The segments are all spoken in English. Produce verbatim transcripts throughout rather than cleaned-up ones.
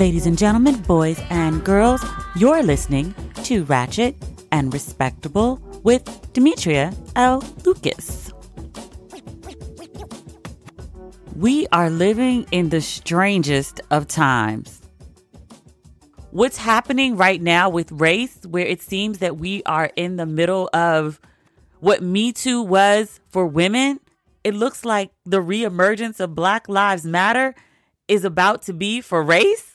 Ladies and gentlemen, boys and girls, you're listening to Ratchet and Respectable with Demetria L. Lucas. We are living in the strangest of times. What's happening right now with race, where it seems that we are in the middle of what Me Too was for women, it looks like the reemergence of Black Lives Matter is about to be for race.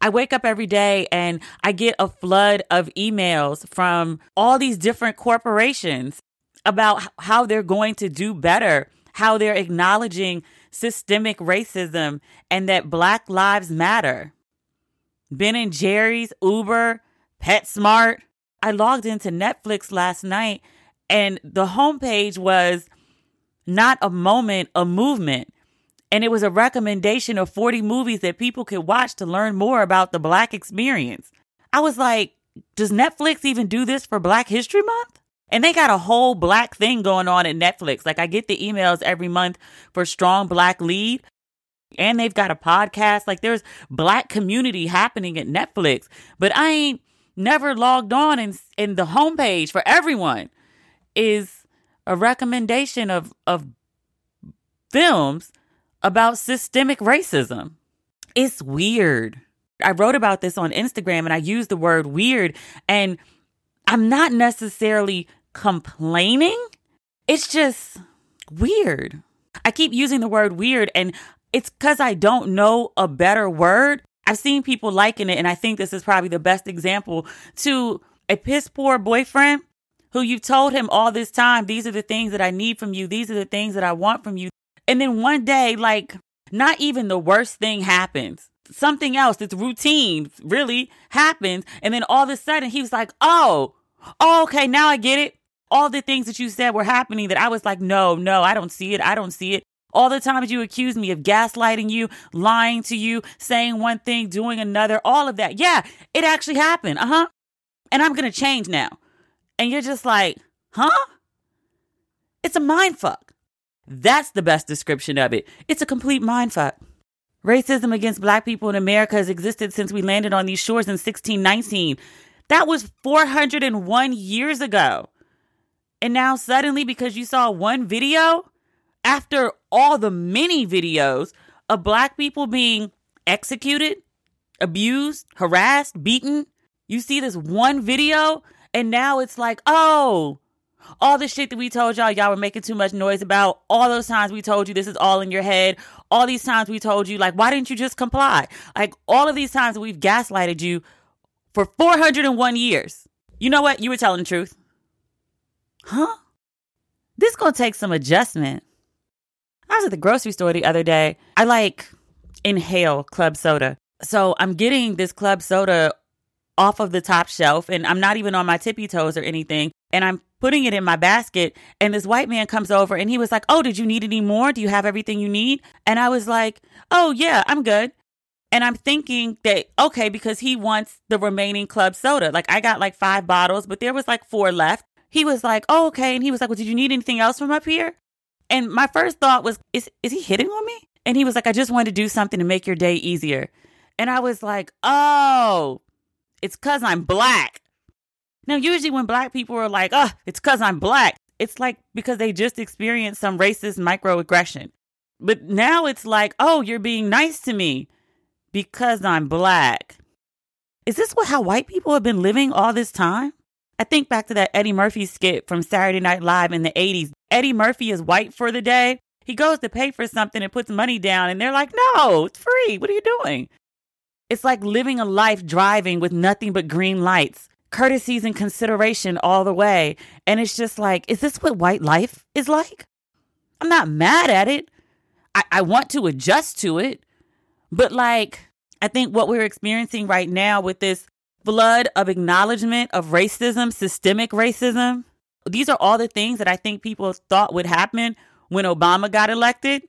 I wake up every day and I get a flood of emails from all these different corporations about how they're going to do better, how they're acknowledging systemic racism and that Black Lives Matter. Ben and Jerry's, Uber, PetSmart. I logged into Netflix last night and the homepage was not a moment, a movement. And it was a recommendation of forty movies that people could watch to learn more about the Black experience. I was like, does Netflix even do this for Black History Month? And they got a whole Black thing going on at Netflix. Like, I get the emails every month for Strong Black Lead. And they've got a podcast. Like, there's Black community happening at Netflix. But I ain't never logged on and, and the homepage for everyone is a recommendation of, of films about systemic racism. It's weird. I wrote about this on Instagram and I used the word weird, and I'm not necessarily complaining. It's just weird. I keep using the word weird and it's because I don't know a better word. I've seen people liken it, and I think this is probably the best example, to a piss poor boyfriend who you've told him all this time, these are the things that I need from you. These are the things that I want from you. And then one day, like, not even the worst thing happens. Something else that's routine really happens. And then all of a sudden he was like, oh, oh, okay, now I get it. All the things that you said were happening that I was like, no, no, I don't see it. I don't see it. All the times you accused me of gaslighting you, lying to you, saying one thing, doing another, all of that. Yeah, it actually happened. Uh-huh. And I'm going to change now. And you're just like, huh? It's a mind fuck. That's the best description of it. It's a complete mindfuck. Racism against Black people in America has existed since we landed on these shores in sixteen nineteen. That was four hundred one years ago. And now suddenly, because you saw one video, after all the many videos of Black people being executed, abused, harassed, beaten, you see this one video and now it's like, oh, all the shit that we told y'all, y'all were making too much noise about. All those times we told you this is all in your head. All these times we told you, like, why didn't you just comply? Like, all of these times we've gaslighted you for four hundred one years. You know what? You were telling the truth. Huh? This gonna take some adjustment. I was at the grocery store the other day. I, like, inhale club soda. So I'm getting this club soda off of the top shelf, and I'm not even on my tippy toes or anything. And I'm putting it in my basket, and this white man comes over and he was like, oh, did you need any more? Do you have everything you need? And I was like, oh, yeah, I'm good. And I'm thinking that, okay, because he wants the remaining club soda. Like, I got like five bottles, but there was like four left. He was like, oh, okay. And he was like, well, did you need anything else from up here? And my first thought was, is, is he hitting on me? And he was like, I just wanted to do something to make your day easier. And I was like, oh, it's because I'm Black. Now, usually when Black people are like, oh, it's because I'm Black, it's like because they just experienced some racist microaggression. But now it's like, oh, you're being nice to me because I'm Black. Is this what how white people have been living all this time? I think back to that Eddie Murphy skit from Saturday Night Live in the eighties. Eddie Murphy is white for the day. He goes to pay for something and puts money down and they're like, no, it's free. What are you doing? It's like living a life driving with nothing but green lights. Courtesies and consideration all the way. And it's just like, is this what white life is like? I'm not mad at it. I, I want to adjust to it. But like, I think what we're experiencing right now with this flood of acknowledgement of racism, systemic racism, these are all the things that I think people thought would happen when Obama got elected.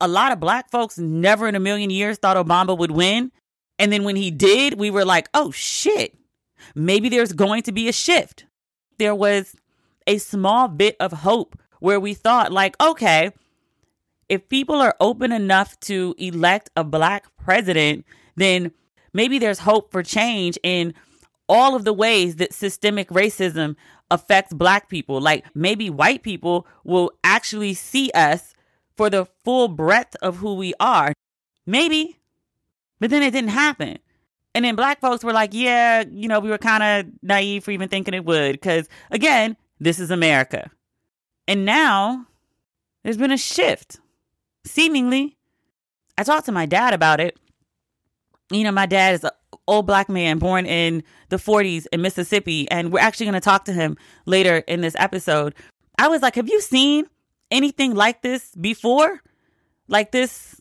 A lot of Black folks never in a million years thought Obama would win. And then when he did, we were like, oh shit. Maybe there's going to be a shift. There was a small bit of hope where we thought like, okay, if people are open enough to elect a Black president, then maybe there's hope for change in all of the ways that systemic racism affects Black people. Like, maybe white people will actually see us for the full breadth of who we are. Maybe. But then it didn't happen. And then Black folks were like, yeah, you know, we were kind of naive for even thinking it would. Because, again, this is America. And now there's been a shift, seemingly. I talked to my dad about it. You know, my dad is an old Black man born in the forties in Mississippi. And we're actually going to talk to him later in this episode. I was like, have you seen anything like this before? Like this?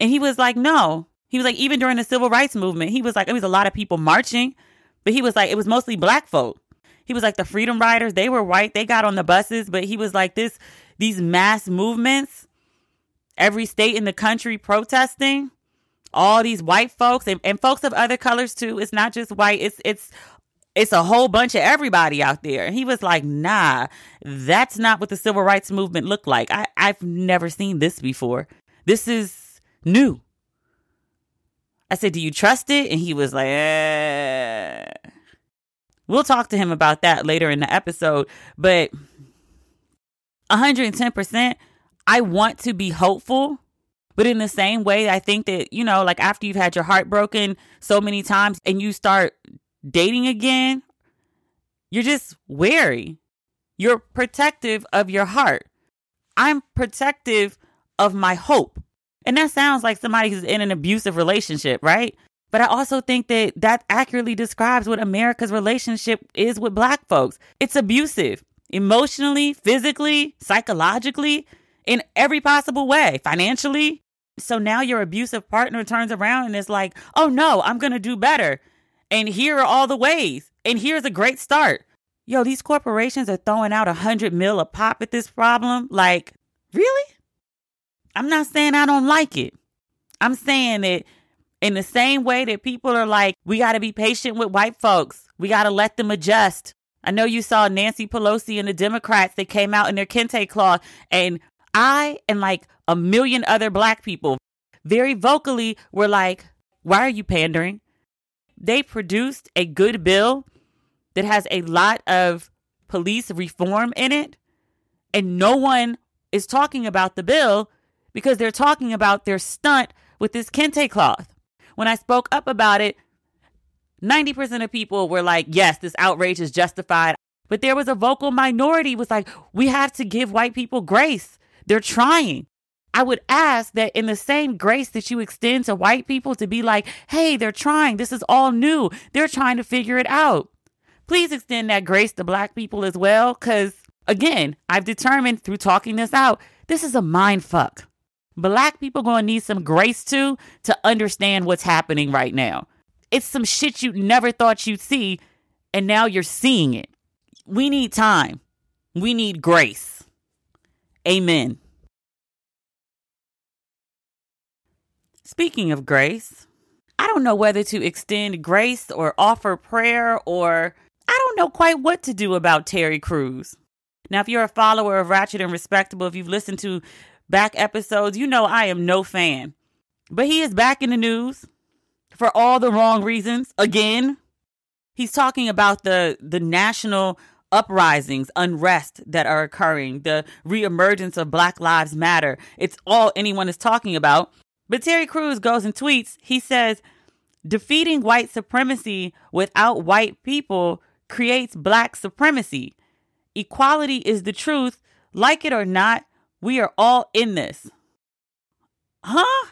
And he was like, no. He was like, even during the civil rights movement, he was like, it was a lot of people marching. But he was like, it was mostly Black folk. He was like, the Freedom Riders, they were white. They got on the buses. But he was like, this, these mass movements, every state in the country protesting, all these white folks and, and folks of other colors, too. It's not just white. It's it's it's a whole bunch of everybody out there. And he was like, nah, that's not what the civil rights movement looked like. I, I've never seen this before. This is new. I said, do you trust it? And he was like, eh. We'll talk to him about that later in the episode. But one hundred ten percent, I want to be hopeful. But in the same way, I think that, you know, like after you've had your heart broken so many times and you start dating again, you're just wary. You're protective of your heart. I'm protective of my hope. And that sounds like somebody who's in an abusive relationship, right? But I also think that that accurately describes what America's relationship is with Black folks. It's abusive, emotionally, physically, psychologically, in every possible way, financially. So now your abusive partner turns around and is like, oh no, I'm going to do better. And here are all the ways. And here's a great start. Yo, these corporations are throwing out a hundred mil a pop at this problem. Like, really? I'm not saying I don't like it. I'm saying that in the same way that people are like, we got to be patient with white folks. We got to let them adjust. I know you saw Nancy Pelosi and the Democrats that came out in their kente cloth, and I and like a million other Black people very vocally were like, why are you pandering? They produced a good bill that has a lot of police reform in it, and no one is talking about the bill because they're talking about their stunt with this kente cloth. When I spoke up about it, ninety percent of people were like, yes, this outrage is justified. But there was a vocal minority was like, we have to give white people grace. They're trying. I would ask that in the same grace that you extend to white people to be like, hey, they're trying. This is all new. They're trying to figure it out. Please extend that grace to Black people as well. Because again, I've determined through talking this out, this is a mind fuck. Black people gonna need some grace too to understand what's happening right now. It's some shit you never thought you'd see, and now you're seeing it. We need time. We need grace. Amen. Speaking of grace, I don't know whether to extend grace or offer prayer, or I don't know quite what to do about Terry Crews. Now, if you're a follower of Ratchet and Respectable, if you've listened to back episodes, you know I am no fan. But he is back in the news for all the wrong reasons. Again, he's talking about the, the national uprisings, unrest that are occurring, the reemergence of Black Lives Matter. It's all anyone is talking about. But Terry Crews goes and tweets. He says, defeating white supremacy without white people creates Black supremacy. Equality is the truth. Like it or not, we are all in this. Huh?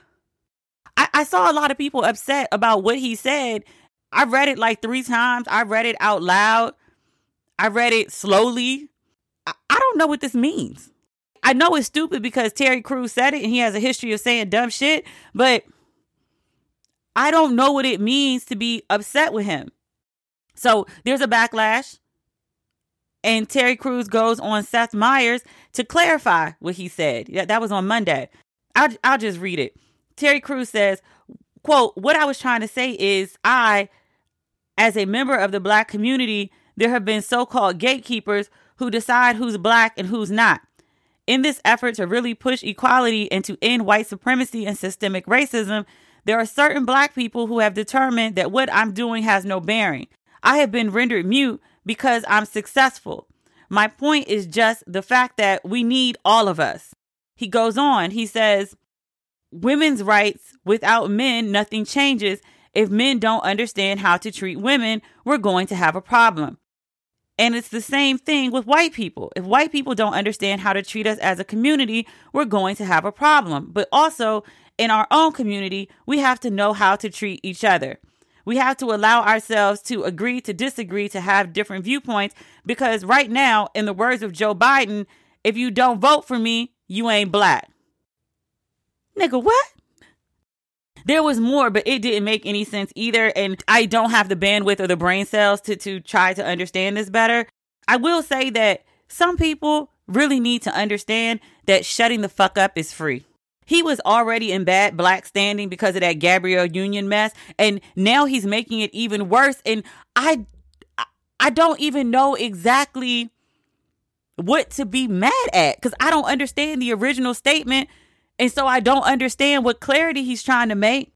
I, I saw a lot of people upset about what he said. I read it like three times. I read it out loud. I read it slowly. I, I don't know what this means. I know it's stupid because Terry Crews said it and he has a history of saying dumb shit, but I don't know what it means to be upset with him. So there's a backlash. And Terry Crews goes on Seth Meyers to clarify what he said. That was on Monday. I'll, I'll just read it. Terry Crews says, quote, what I was trying to say is I, as a member of the Black community, there have been so-called gatekeepers who decide who's Black and who's not. In this effort to really push equality and to end white supremacy and systemic racism, There are certain black people who have determined that what I'm doing has no bearing. I have been rendered mute because I'm successful. My point is just the fact that we need all of us. He goes on. He says, women's rights, without men, nothing changes. If men don't understand how to treat women, we're going to have a problem. And it's the same thing with white people. If white people don't understand how to treat us as a community, we're going to have a problem. But also in our own community, we have to know how to treat each other. We have to allow ourselves to agree to disagree, to have different viewpoints, because right now, in the words of Joe Biden, if you don't vote for me, you ain't black. Nigga, what? There was more, but it didn't make any sense either. And I don't have the bandwidth or the brain cells to, to try to understand this better. I will say that some people really need to understand that shutting the fuck up is free. He was already in bad black standing because of that Gabrielle Union mess. And now he's making it even worse. And I, I don't even know exactly what to be mad at, because I don't understand the original statement. And so I don't understand what clarity he's trying to make.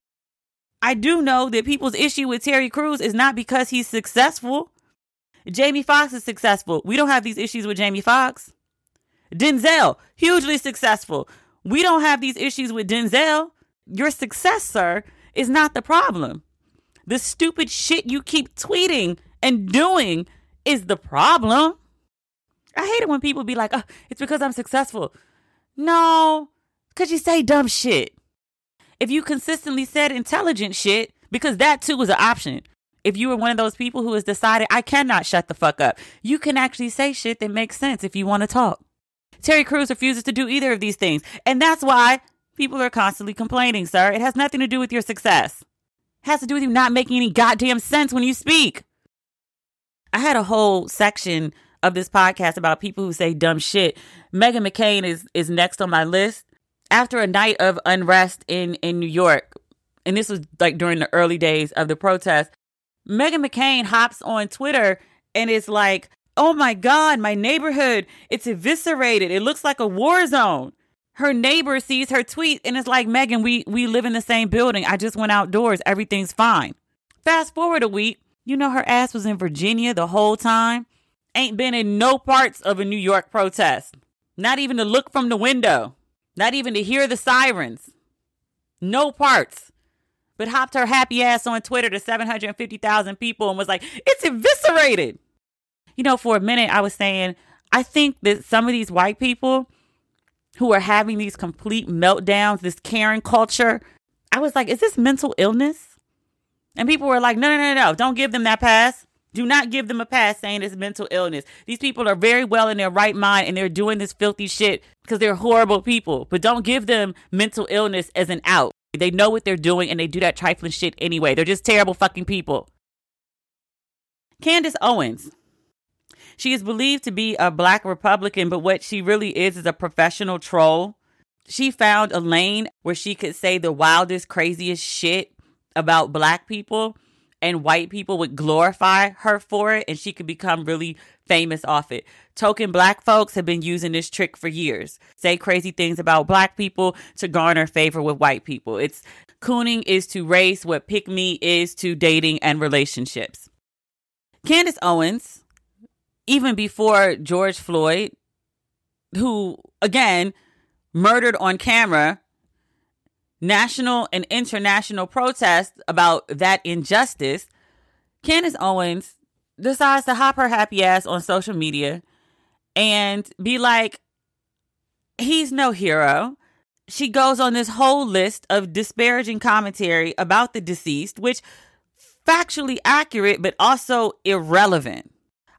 I do know that people's issue with Terry Crews is not because he's successful. Jamie Foxx is successful. We don't have these issues with Jamie Foxx. Denzel, hugely successful. We don't have these issues with Denzel. Your success, sir, is not the problem. The stupid shit you keep tweeting and doing is the problem. I hate it when people be like, oh, it's because I'm successful. No, because you say dumb shit. If you consistently said intelligent shit, because that too is an option. If you were one of those people who has decided, I cannot shut the fuck up, you can actually say shit that makes sense if you want to talk. Terry Crews refuses to do either of these things. And that's why people are constantly complaining, sir. It has nothing to do with your success. It has to do with you not making any goddamn sense when you speak. I had a whole section of this podcast about people who say dumb shit. Meghan McCain is, is next on my list. After a night of unrest in, in New York, and this was like during the early days of the protest, Meghan McCain hops on Twitter and is like, oh my God, my neighborhood, it's eviscerated. It looks like a war zone. Her neighbor sees her tweet and is like, Megan, we, we live in the same building. I just went outdoors. Everything's fine. Fast forward a week. You know, her ass was in Virginia the whole time. Ain't been in no parts of a New York protest. Not even to look from the window. Not even to hear the sirens. No parts. But hopped her happy ass on Twitter to seven hundred fifty thousand people and was like, it's eviscerated. You know, for a minute, I was saying, I think that some of these white people who are having these complete meltdowns, this Karen culture, I was like, is this mental illness? And people were like, no, no, no, no, don't give them that pass. Do not give them a pass saying it's mental illness. These people are very well in their right mind and they're doing this filthy shit because they're horrible people. But don't give them mental illness as an out. They know what they're doing and they do that trifling shit anyway. They're just terrible fucking people. Candace Owens. She is believed to be a black Republican, but what she really is is a professional troll. She found a lane where she could say the wildest, craziest shit about black people, and white people would glorify her for it, and she could become really famous off it. Token black folks have been using this trick for years. Say crazy things about black people to garner favor with white people. It's cooning is to race what pick me is to dating and relationships. Candace Owens, even before George Floyd, who, again, murdered on camera, national and international protests about that injustice, Candace Owens decides to hop her happy ass on social media and be like, he's no hero. She goes on this whole list of disparaging commentary about the deceased, which factually accurate, but also irrelevant.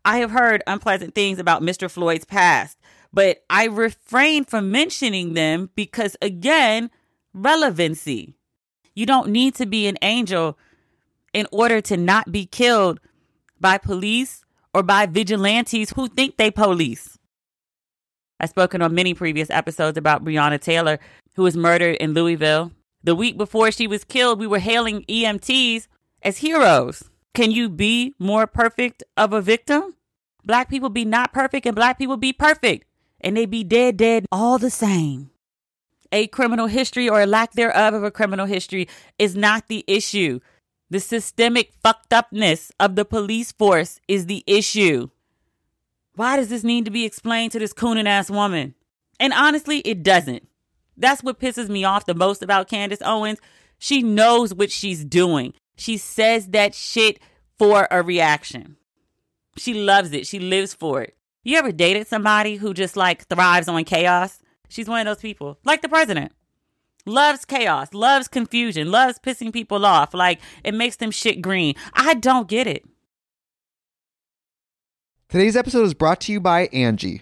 I have heard unpleasant things about Mister Floyd's past, but I refrain from mentioning them because, again, relevancy. You don't need to be an angel in order to not be killed by police or by vigilantes who think they police. I've spoken on many previous episodes about Breonna Taylor, who was murdered in Louisville. The week before she was killed, we were hailing E M Ts as heroes. Can you be more perfect of a victim? Black people be not perfect and black people be perfect. And they be dead, dead all the same. a criminal history or lack thereof of a criminal history is not the issue. The systemic fucked upness of the police force is the issue. Why does this need to be explained to this cooning ass woman? And honestly, it doesn't. That's what pisses me off the most about Candace Owens. She knows what she's doing. She says that shit for a reaction. She loves it. She lives for it. You ever dated somebody who just like thrives on chaos? She's one of those people. Like the president. Loves chaos. Loves confusion. Loves pissing people off. Like it makes them shit green. I don't get it. Today's episode is brought to you by Angie.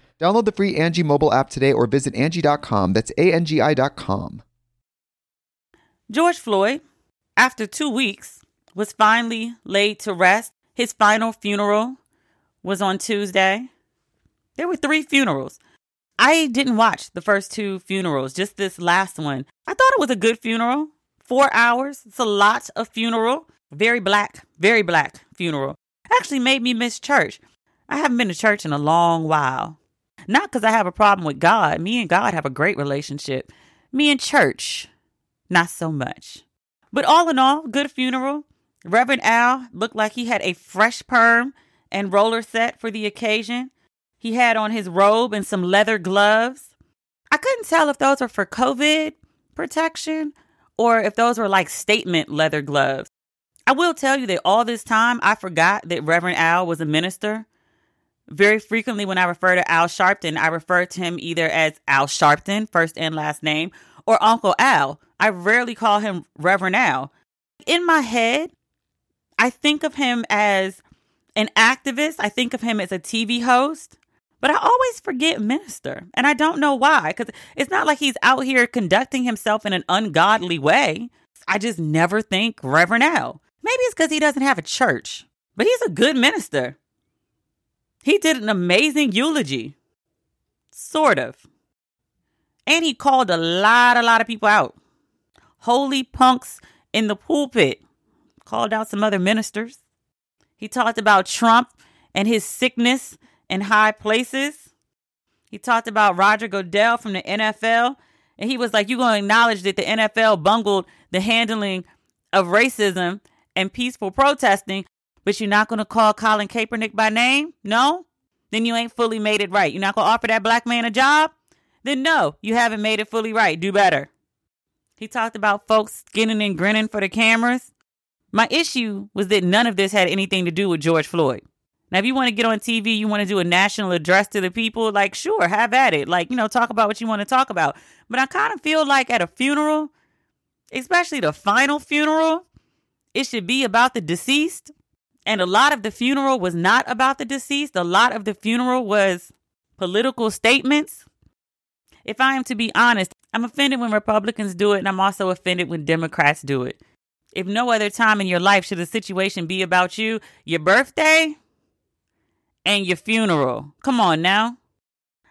Download the free Angie mobile app today or visit Angie dot com. That's A N G I dot com. George Floyd, after two weeks, was finally laid to rest. His final funeral was on Tuesday. There were three funerals. I didn't watch the first two funerals, just this last one. I thought it was a good funeral. Four hours. It's a lot of funeral. Very black, very black funeral. Actually made me miss church. I haven't been to church in a long while. Not because I have a problem with God. Me and God have a great relationship. Me and church, not so much. But all in all, good funeral. Reverend Al looked like he had a fresh perm and roller set for the occasion. He had on his robe and some leather gloves. I couldn't tell if those were for COVID protection or if those were like statement leather gloves. I will tell you that all this time, I forgot that Reverend Al was a minister. Very frequently when I refer to Al Sharpton, I refer to him either as Al Sharpton, first and last name, or Uncle Al. I rarely call him Reverend Al. In my head, I think of him as an activist. I think of him as a T V host, but I always forget minister. And I don't know why, because it's not like he's out here conducting himself in an ungodly way. I just never think Reverend Al. Maybe it's because he doesn't have a church, but he's a good minister. He did an amazing eulogy, sort of. And he called a lot, a lot of people out. Holy punks in the pulpit. Called out some other ministers. He talked about Trump and his sickness in high places. He talked about Roger Goodell from the N F L. And he was like, you're going to acknowledge that the N F L bungled the handling of racism and peaceful protesting. But you're not going to call Colin Kaepernick by name? No? Then you ain't fully made it right. You're not going to offer that black man a job? Then no, you haven't made it fully right. Do better. He talked about folks skinning and grinning for the cameras. My issue was that none of this had anything to do with George Floyd. Now, if you want to get on T V, you want to do a national address to the people, like, sure, have at it. Like, you know, talk about what you want to talk about. But I kind of feel like at a funeral, especially the final funeral, it should be about the deceased. And a lot of the funeral was not about the deceased. A lot of the funeral was political statements. If I am to be honest, I'm offended when Republicans do it, and I'm also offended when Democrats do it. If no other time in your life should a situation be about you, your birthday and your funeral. Come on now.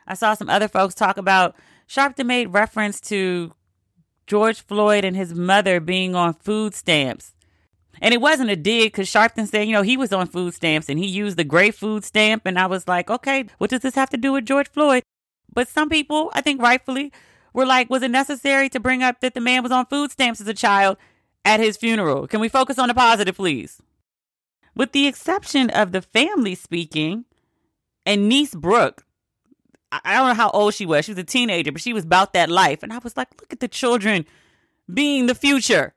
I saw some other folks talk about Sharpton made reference to George Floyd and his mother being on food stamps. And it wasn't a dig because Sharpton said, you know, he was on food stamps and he used the gray food stamp. And I was like, okay, what does this have to do with George Floyd? But some people, I think rightfully, were like, was it necessary to bring up that the man was on food stamps as a child at his funeral? Can we focus on the positive, please? With the exception of the family speaking and niece Brooke, I don't know how old she was. She was a teenager, but she was about that life. And I was like, look at the children being the future.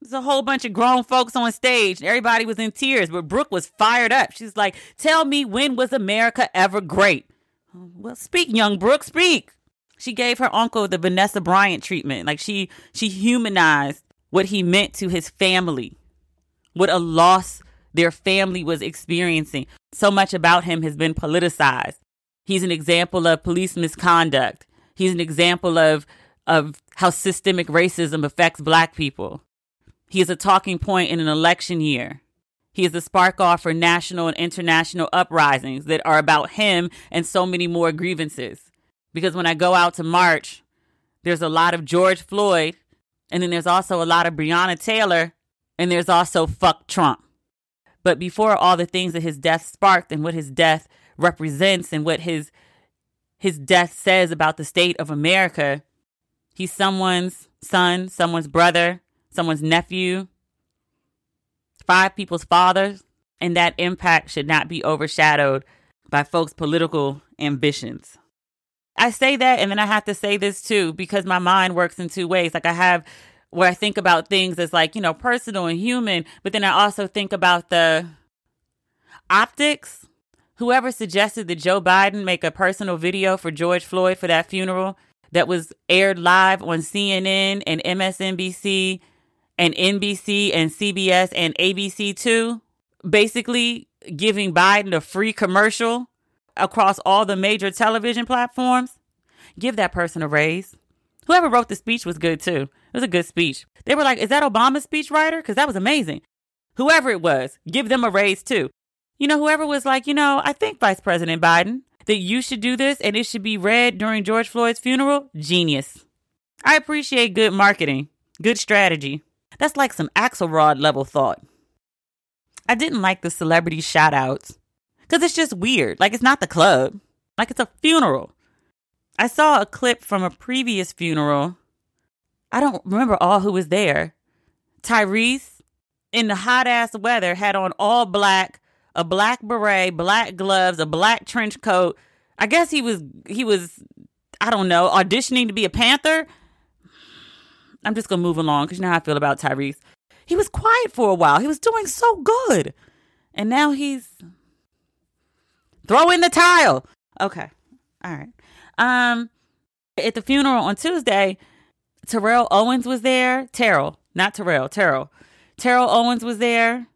There's a whole bunch of grown folks on stage. Everybody was in tears, but Brooke was fired up. She's like, tell me, when was America ever great? Well, speak, young Brooke, speak. She gave her uncle the Vanessa Bryant treatment. Like she she humanized what he meant to his family, what a loss their family was experiencing. So much about him has been politicized. He's an example of police misconduct. He's an example of of how systemic racism affects Black people. He is a talking point in an election year. He is a spark off for national and international uprisings that are about him and so many more grievances. Because when I go out to march, there's a lot of George Floyd, and then there's also a lot of Breonna Taylor, and there's also fuck Trump. But before all the things that his death sparked and what his death represents and what his his death says about the state of America, he's someone's son, someone's brother, someone's nephew, five people's fathers, and that impact should not be overshadowed by folks' political ambitions. I say that, and then I have to say this too, because my mind works in two ways. Like I have where I think about things as like, you know, personal and human, but then I also think about the optics. Whoever suggested that Joe Biden make a personal video for George Floyd for that funeral that was aired live on C N N and M S N B C and N B C and C B S and A B C two, basically giving Biden a free commercial across all the major television platforms. Give that person a raise. Whoever wrote the speech was good, too. It was a good speech. They were like, is that Obama's speech writer? Because that was amazing. Whoever it was, give them a raise, too. You know, whoever was like, you know, I think Vice President Biden, that you should do this and it should be read during George Floyd's funeral. Genius. I appreciate good marketing, good strategy. That's like some Axelrod level thought. I didn't like the celebrity shout outs because it's just weird. Like it's not the club, like it's a funeral. I saw a clip from a previous funeral. I don't remember all who was there. Tyrese in the hot ass weather had on all black, a black beret, black gloves, a black trench coat. I guess he was, he was, I don't know, auditioning to be a Panther. I'm just going to move along because you know how I feel about Tyrese. He was quiet for a while. He was doing so good. And now he's throwing the towel. Okay. All right. Um, at the funeral on Tuesday, Terrell Owens was there. Terrell, not Terrell, Terrell. Terrell Owens was there.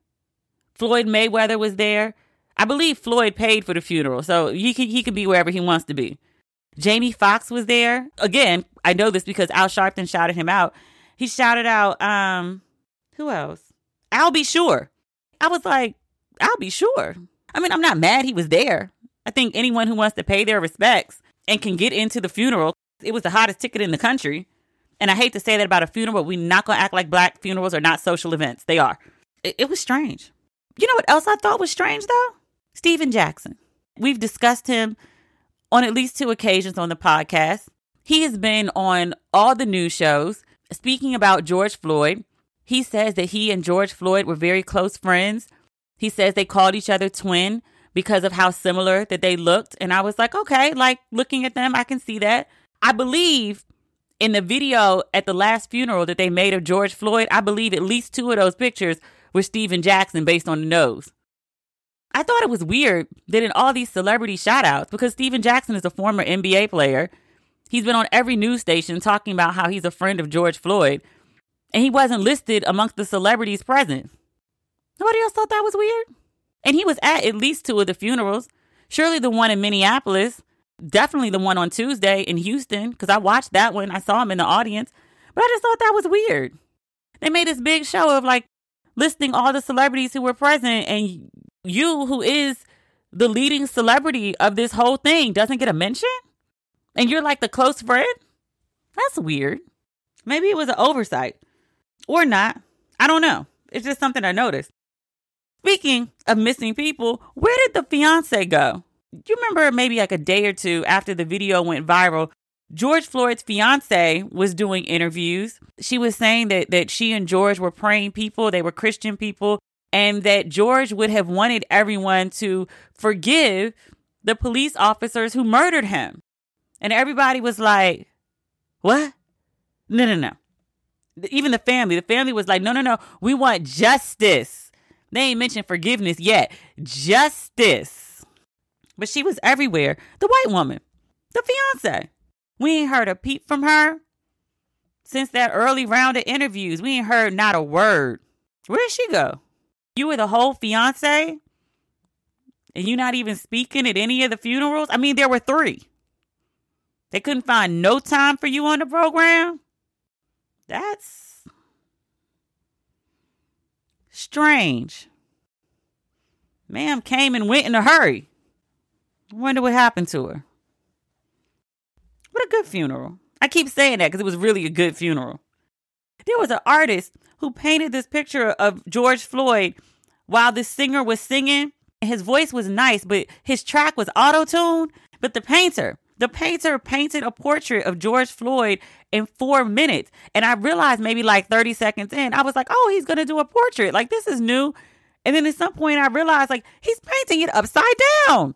Floyd Mayweather was there. I believe Floyd paid for the funeral, so he could, he could be wherever he wants to be. Jamie Foxx was there. Again, I know this because Al Sharpton shouted him out. He shouted out, um, who else? I'll be sure. I was like, I'll be sure. I mean, I'm not mad he was there. I think anyone who wants to pay their respects and can get into the funeral, it was the hottest ticket in the country. And I hate to say that about a funeral, but we're not going to act like Black funerals are not social events. They are. It, it was strange. You know what else I thought was strange, though? Stephen Jackson. We've discussed him on at least two occasions on the podcast. He has been on all the news shows speaking about George Floyd. He says that he and George Floyd were very close friends. He says they called each other twin because of how similar that they looked. And I was like, okay, like looking at them, I can see that. I believe in the video at the last funeral that they made of George Floyd, I believe at least two of those pictures with Stephen Jackson based on the nose. I thought it was weird that in all these celebrity shout-outs, because Stephen Jackson is a former N B A player, he's been on every news station talking about how he's a friend of George Floyd, and he wasn't listed amongst the celebrities present. Nobody else thought that was weird? And he was at at least two of the funerals, surely the one in Minneapolis, definitely the one on Tuesday in Houston, because I watched that one, I saw him in the audience, but I just thought that was weird. They made this big show of like, listing all the celebrities who were present, and you, who is the leading celebrity of this whole thing, doesn't get a mention? And you're like the close friend? That's weird. Maybe it was an oversight. Or not. I don't know. It's just something I noticed. Speaking of missing people, where did the fiance go? You remember maybe like a day or two after the video went viral, George Floyd's fiance was doing interviews. She was saying that that she and George were praying people. They were Christian people, and that George would have wanted everyone to forgive the police officers who murdered him. And everybody was like, what? No, no, no. Even the family. The family was like, no, no, no. We want justice. They ain't mentioned forgiveness yet. Justice. But she was everywhere. The white woman. The fiance. We ain't heard a peep from her since that early round of interviews. We ain't heard not a word. Where did she go? You were the whole fiance? And you not even speaking at any of the funerals? I mean, there were three. They couldn't find no time for you on the program? That's strange. Ma'am came and went in a hurry. I wonder what happened to her. What a good funeral. I keep saying that because it was really a good funeral. There was an artist who painted this picture of George Floyd while this singer was singing. His voice was nice, but his track was auto-tuned. But the painter, the painter painted a portrait of George Floyd in four minutes. And I realized maybe like thirty seconds in, I was like, oh, he's going to do a portrait. Like, this is new. And then at some point I realized, like, he's painting it upside down.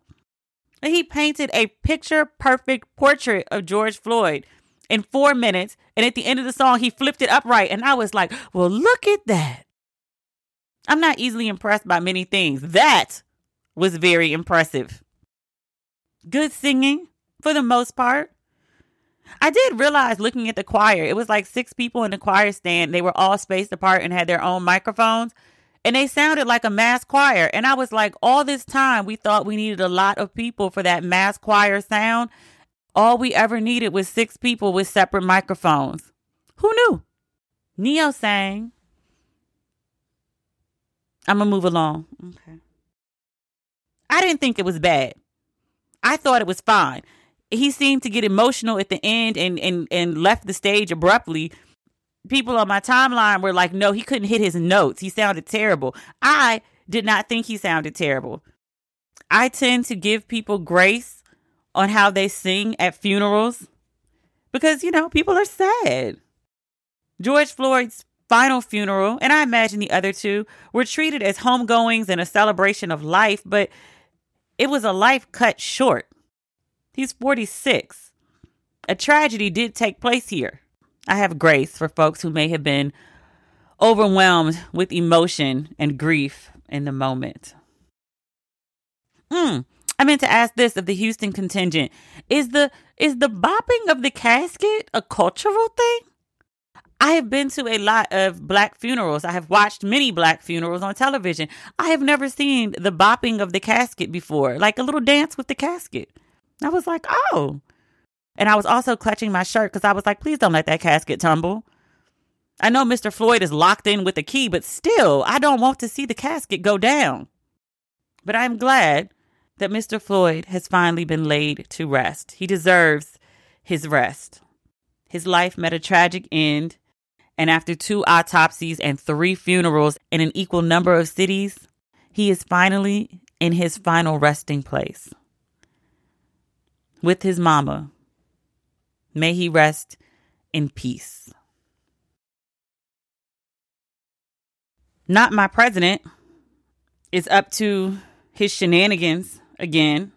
And he painted a picture perfect portrait of George Floyd in four minutes. And at the end of the song, he flipped it upright. And I was like, well, look at that. I'm not easily impressed by many things. That was very impressive. Good singing for the most part. I did realize looking at the choir, it was like six people in the choir stand. They were all spaced apart and had their own microphones, and they sounded like a mass choir. And I was like, all this time we thought we needed a lot of people for that mass choir sound. All we ever needed was six people with separate microphones. Who knew? Neo sang. I'm going to move along. Okay. I didn't think it was bad. I thought it was fine. He seemed to get emotional at the end and, and, and left the stage abruptly. People on my timeline were like, no, he couldn't hit his notes. He sounded terrible. I did not think he sounded terrible. I tend to give people grace on how they sing at funerals because, you know, people are sad. George Floyd's final funeral, and I imagine the other two, were treated as homegoings and a celebration of life, but it was a life cut short. He's forty-six. A tragedy did take place here. I have grace for folks who may have been overwhelmed with emotion and grief in the moment. Hmm. I meant to ask this of the Houston contingent. Is the is the bopping of the casket a cultural thing? I have been to a lot of Black funerals. I have watched many Black funerals on television. I have never seen the bopping of the casket before, like a little dance with the casket. I was like, oh. And I was also clutching my shirt because I was like, please don't let that casket tumble. I know Mister Floyd is locked in with a key, but still, I don't want to see the casket go down. But I'm glad that Mister Floyd has finally been laid to rest. He deserves his rest. His life met a tragic end. And after two autopsies and three funerals in an equal number of cities, he is finally in his final resting place with his mama. May he rest in peace. Not My President is up to his shenanigans again.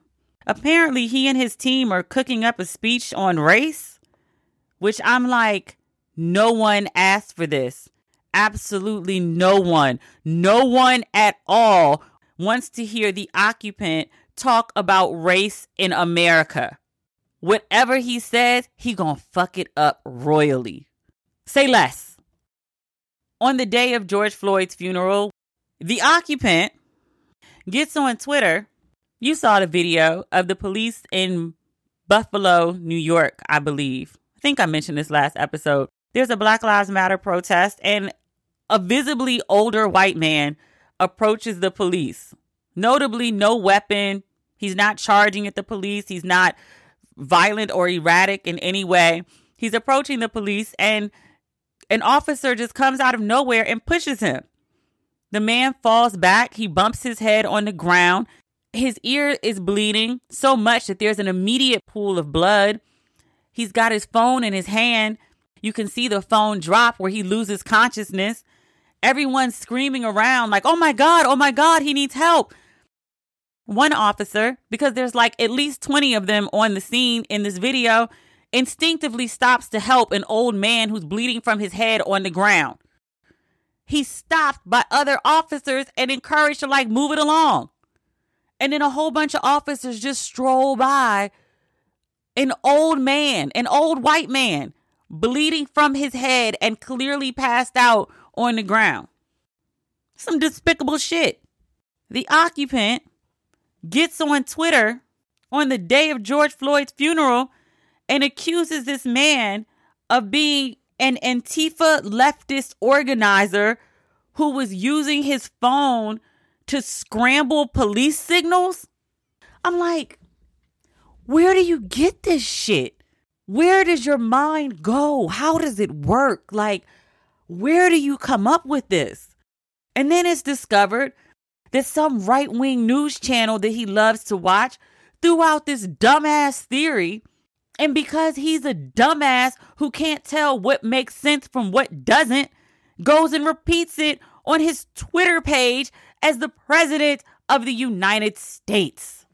Apparently, he and his team are cooking up a speech on race, which I'm like, no one asked for this. Absolutely no one. No one at all wants to hear the occupant talk about race in America. Whatever he says, he gonna fuck it up royally. Say less. On the day of George Floyd's funeral, the occupant gets on Twitter. You saw the video of the police in Buffalo, New York, I believe. I think I mentioned this last episode. There's a Black Lives Matter protest and a visibly older white man approaches the police. Notably, no weapon. He's not charging at the police. He's not violent or erratic in any way. He's approaching the police and an officer just comes out of nowhere and pushes him. The man falls back. He bumps his head on the ground. His ear is bleeding so much that there's an immediate pool of blood. He's got his phone in his hand. You can see the phone drop where he loses consciousness. Everyone's screaming around like, oh, my God, oh, my God, he needs help. One officer, because there's like at least twenty of them on the scene in this video, instinctively stops to help an old man who's bleeding from his head on the ground. He's stopped by other officers and encouraged to like move it along. And then a whole bunch of officers just stroll by an old man, an old white man, bleeding from his head and clearly passed out on the ground. Some despicable shit. The occupant gets on Twitter on the day of George Floyd's funeral and accuses this man of being an Antifa leftist organizer who was using his phone to scramble police signals. I'm like, where do you get this shit? Where does your mind go? How does it work? Like, where do you come up with this? And then it's discovered that some right-wing news channel that he loves to watch threw out this dumbass theory. And because he's a dumbass who can't tell what makes sense from what doesn't, goes and repeats it on his Twitter page as the president of the United States.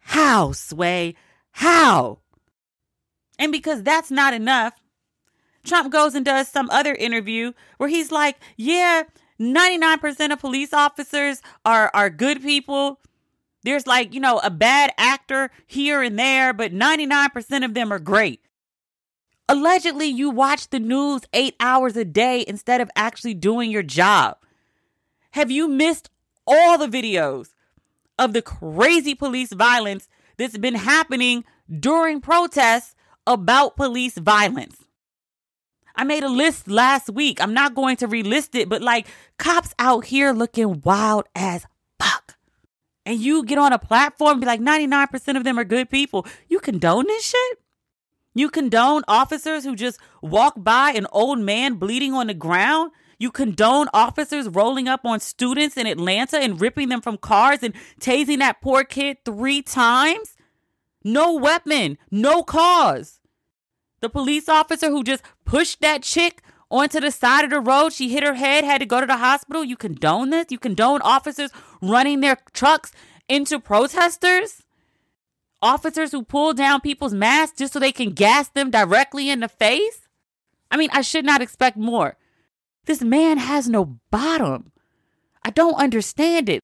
How, Sway? How? And because that's not enough, Trump goes and does some other interview where he's like, yeah, ninety-nine percent of police officers are, are good people. There's like, you know, a bad actor here and there, but ninety-nine percent of them are great. Allegedly, you watch the news eight hours a day instead of actually doing your job. Have you missed all the videos of the crazy police violence that's been happening during protests about police violence? I made a list last week. I'm not going to relist it, but like cops out here looking wild as fuck. And you get on a platform and be like ninety-nine percent of them are good people. You condone this shit? You condone officers who just walk by an old man bleeding on the ground? You condone officers rolling up on students in Atlanta and ripping them from cars and tasing that poor kid three times? No weapon, no cause. The police officer who just pushed that chick onto the side of the road, she hit her head, had to go to the hospital. You condone this? You condone officers running their trucks into protesters? Officers who pull down people's masks just so they can gas them directly in the face? I mean, I should not expect more. This man has no bottom. I don't understand it.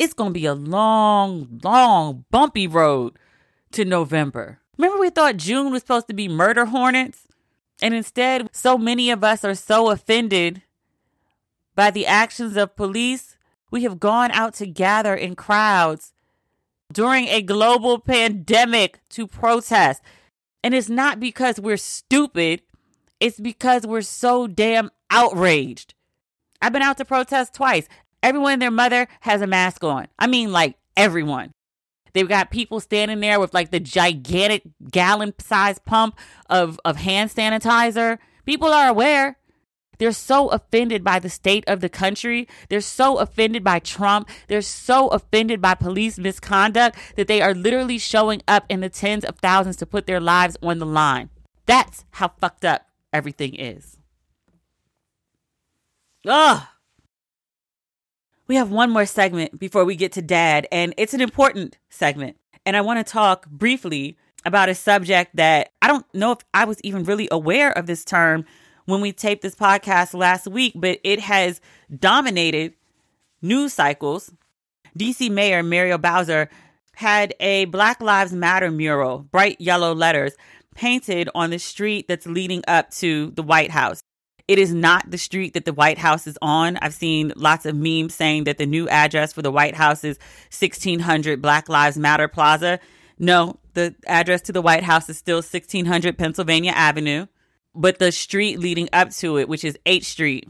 It's going to be a long, long, bumpy road to November. Remember we thought June was supposed to be murder hornets? And instead, so many of us are so offended by the actions of police, we have gone out to gather in crowds during a global pandemic to protest. And it's not because we're stupid. It's because we're so damn outraged. I've been out to protest twice. Everyone and their mother has a mask on. I mean, like everyone. They've got people standing there with like the gigantic gallon-sized pump of, of hand sanitizer. People are aware. They're so offended by the state of the country. They're so offended by Trump. They're so offended by police misconduct that they are literally showing up in the tens of thousands to put their lives on the line. That's how fucked up everything is. Ugh. We have one more segment before we get to Dad, and it's an important segment. And I want to talk briefly about a subject that I don't know if I was even really aware of this term when we taped this podcast last week, but it has dominated news cycles. D C Mayor Muriel Bowser had a Black Lives Matter mural, bright yellow letters, painted on the street that's leading up to the White House. It is not the street that the White House is on. I've seen lots of memes saying that the new address for the White House is sixteen hundred Black Lives Matter Plaza. No, the address to the White House is still sixteen hundred Pennsylvania Avenue. But the street leading up to it, which is eighth Street,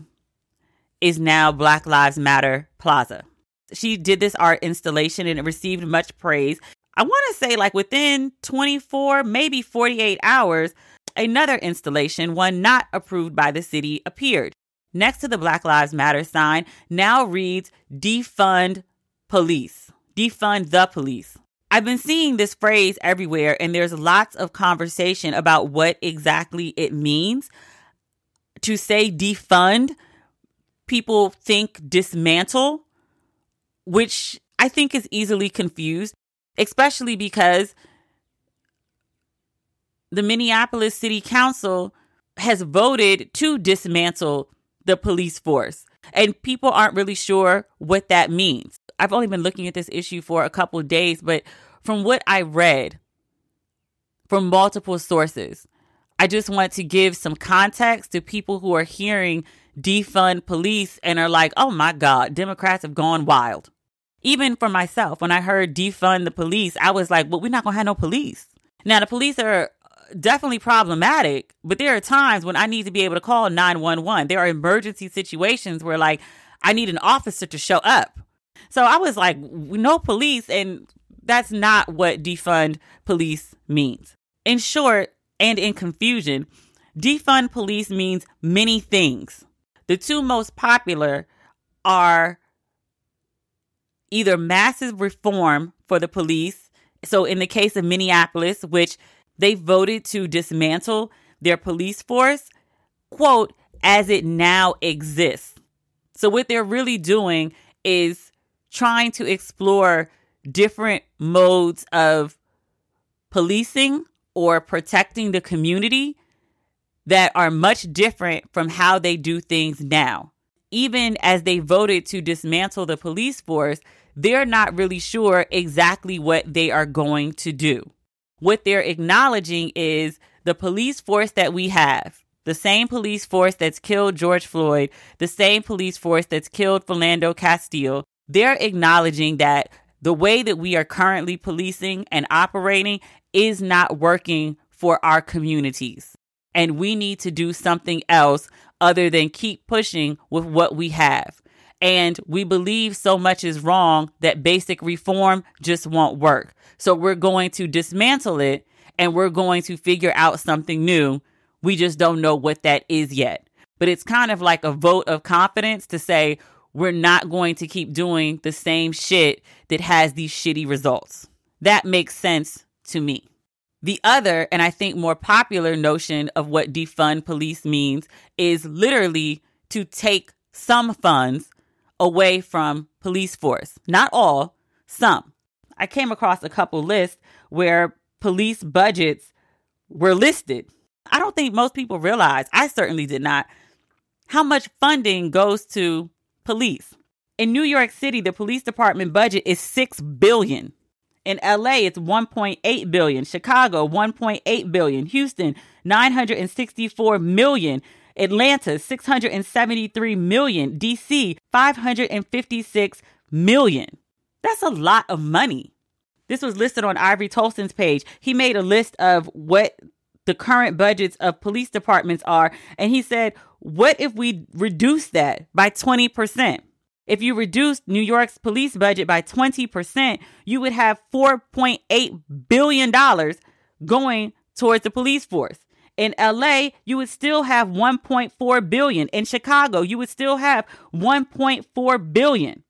is now Black Lives Matter Plaza. She did this art installation and it received much praise. I want to say like within twenty-four, maybe forty-eight hours, another installation, one not approved by the city, appeared. next to the Black Lives Matter sign now reads defund police, defund the police. I've been seeing this phrase everywhere, and there's lots of conversation about what exactly it means. To say defund, people think dismantle, which I think is easily confused, especially because the Minneapolis City Council has voted to dismantle the police force, and people aren't really sure what that means. I've only been looking at this issue for a couple of days, but from what I read from multiple sources, I just want to give some context to people who are hearing defund police and are like, oh my God, Democrats have gone wild. Even for myself, when I heard defund the police, I was like, well, we're not going to have no police. Now, the police are definitely problematic, but there are times when I need to be able to call nine one one. There are emergency situations where, like, I need an officer to show up. So I was like, no police. And that's not what defund police means. In short, and in confusion, defund police means many things. The two most popular are either massive reform for the police. So in the case of Minneapolis, which they voted to dismantle their police force, quote, as it now exists. So what they're really doing is trying to explore different modes of policing or protecting the community that are much different from how they do things now. Even as they voted to dismantle the police force, they're not really sure exactly what they are going to do. What they're acknowledging is the police force that we have, the same police force that's killed George Floyd, the same police force that's killed Philando Castile, they're acknowledging that the way that we are currently policing and operating is not working for our communities. And we need to do something else other than keep pushing with what we have. And we believe so much is wrong that basic reform just won't work. So we're going to dismantle it and we're going to figure out something new. We just don't know what that is yet. But it's kind of like a vote of confidence to say, we're not going to keep doing the same shit that has these shitty results. That makes sense to me. The other, and I think more popular notion of what defund police means is literally to take some funds away from police force. Not all, some. I came across a couple lists where police budgets were listed. I don't think most people realize, I certainly did not, how much funding goes to police. In New York City, the police department budget is six billion dollars. In L A, it's one point eight billion dollars. Chicago, one point eight billion dollars. Houston, nine hundred sixty-four million dollars. Atlanta, six hundred seventy-three million dollars. D C, five hundred fifty-six million dollars. That's a lot of money. This was listed on Ivory Tolson's page. He made a list of what the current budgets of police departments are, and he said, what if we reduce that by twenty percent? If you reduced New York's police budget by twenty percent, you would have four point eight billion dollars going towards the police force. In L A, you would still have one point four billion dollars. In Chicago, you would still have one point four billion dollars.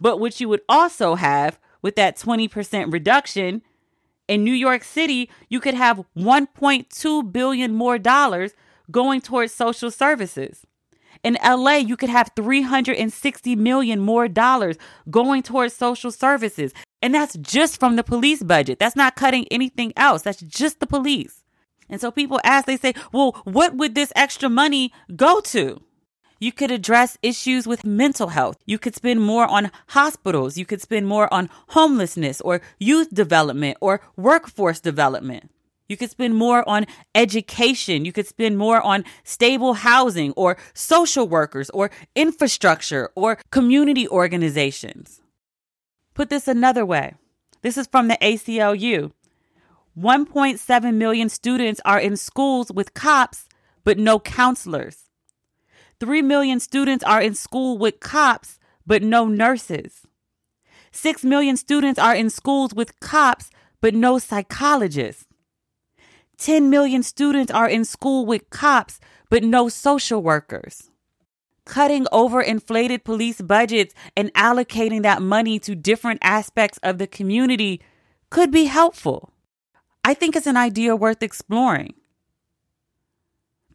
But what you would also have with that twenty percent reduction in New York City, you could have one point two billion dollars more dollars going towards social services. In L A, you could have three hundred sixty million dollars more dollars going towards social services. And that's just from the police budget. That's not cutting anything else. That's just the police. And so people ask, they say, well, what would this extra money go to? You could address issues with mental health. You could spend more on hospitals. You could spend more on homelessness or youth development or workforce development. You could spend more on education. You could spend more on stable housing or social workers or infrastructure or community organizations. Put this another way. This is from the A C L U. one point seven million students are in schools with cops, but no counselors. three million students are in school with cops, but no nurses. six million students are in schools with cops, but no psychologists. ten million students are in school with cops, but no social workers. cutting over inflated police budgets and allocating that money to different aspects of the community could be helpful. I think it's an idea worth exploring.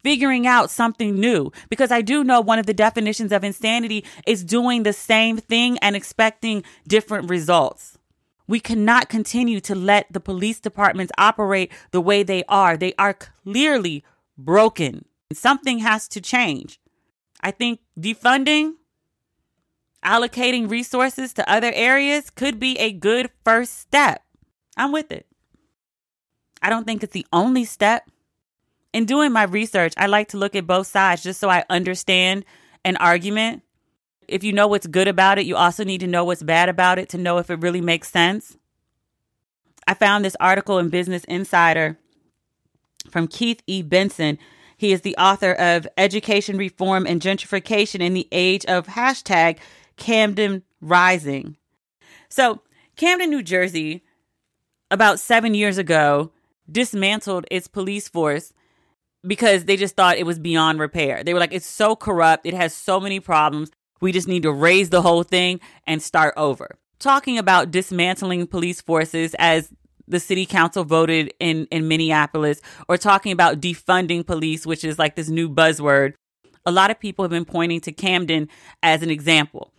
Figuring out something new, because I do know one of the definitions of insanity is doing the same thing and expecting different results. We cannot continue to let the police departments operate the way they are. They are clearly broken. Something has to change. I think defunding, allocating resources to other areas could be a good first step. I'm with it. I don't think it's the only step. In doing my research, I like to look at both sides just so I understand an argument. If you know what's good about it, you also need to know what's bad about it to know if it really makes sense. I found this article in Business Insider from Keith E. Benson. He is the author of Education Reform and Gentrification in the Age of Hashtag Camden Rising. So Camden, New Jersey, about seven years ago, dismantled its police force because they just thought it was beyond repair. They were like, it's so corrupt. It has so many problems. We just need to raise the whole thing and start over. Talking about dismantling police forces as the city council voted in, in Minneapolis, or talking about defunding police, which is like this new buzzword, a lot of people have been pointing to Camden as an example.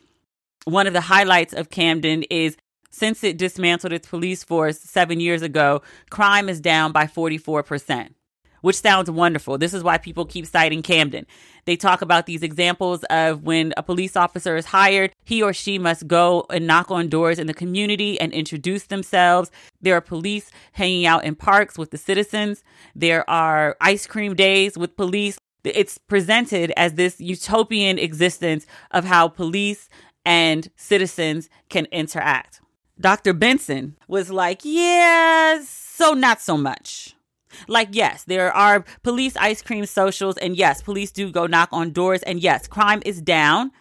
One of the highlights of Camden is since it dismantled its police force seven years ago, crime is down by forty-four percent. Which sounds wonderful. This is why people keep citing Camden. They talk about these examples of when a police officer is hired, he or she must go and knock on doors in the community and introduce themselves. There are police hanging out in parks with the citizens. There are ice cream days with police. It's presented as this utopian existence of how police and citizens can interact. Doctor Benson was like, yeah, so not so much. Like, yes, there are police ice cream socials, and yes, police do go knock on doors, and yes, crime is down,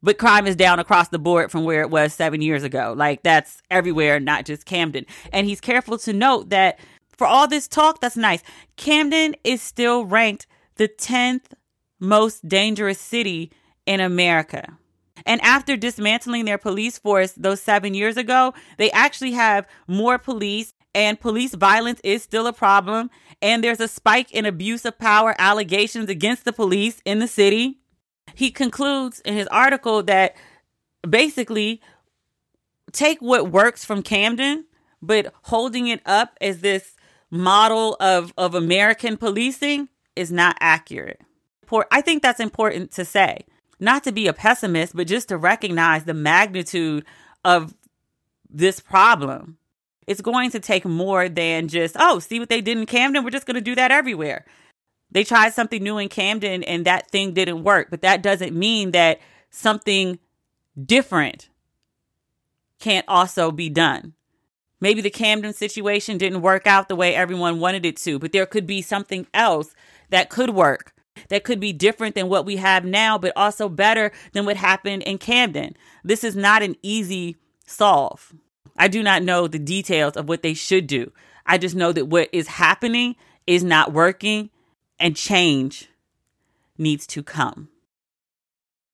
but crime is down across the board from where it was seven years ago. Like, that's everywhere, not just Camden. And he's careful to note that for all this talk, that's nice. Camden is still ranked the tenth most dangerous city in America. And after dismantling their police force those seven years ago, they actually have more police. And police violence is still a problem. And there's a spike in abuse of power allegations against the police in the city. He concludes in his article that basically take what works from Camden, but holding it up as this model of, of American policing is not accurate. I think that's important to say, not to be a pessimist, but just to recognize the magnitude of this problem. It's going to take more than just, oh, see what they did in Camden? We're just going to do that everywhere. They tried something new in Camden and that thing didn't work. But that doesn't mean that something different can't also be done. Maybe the Camden situation didn't work out the way everyone wanted it to, but there could be something else that could work, that could be different than what we have now, but also better than what happened in Camden. This is not an easy solve. I do not know the details of what they should do. I just know that what is happening is not working and change needs to come.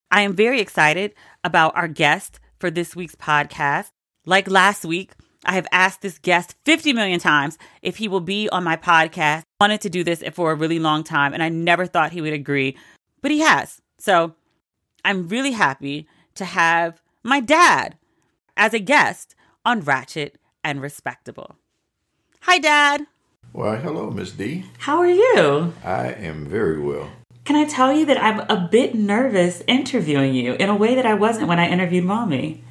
I am very excited about our guest for this week's podcast. Like last week, I have asked this guest fifty million times if he will be on my podcast. I wanted to do this for a really long time and I never thought he would agree, but he has. So I'm really happy to have my dad as a guest on Ratchet and Respectable. Hi, Dad. Well, hello, Miss D. How are you? I am very well. Can I tell you that I'm a bit nervous interviewing you in a way that I wasn't when I interviewed Mommy?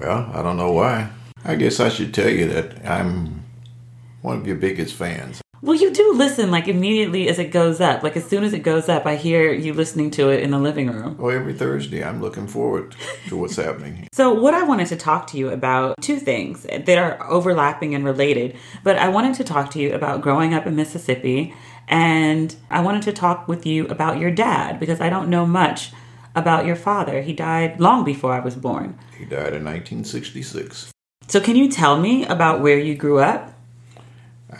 Well, I don't know why. I guess I should tell you that I'm one of your biggest fans. Well, you do listen, like, immediately as it goes up. Like, as soon as it goes up, I hear you listening to it in the living room. Well, every Thursday, I'm looking forward to what's happening. So what I wanted to talk to you about, two things that are overlapping and related, but I wanted to talk to you about growing up in Mississippi, and I wanted to talk with you about your dad, because I don't know much about your father. He died long before I was born. He died in nineteen sixty-six. So can you tell me about where you grew up?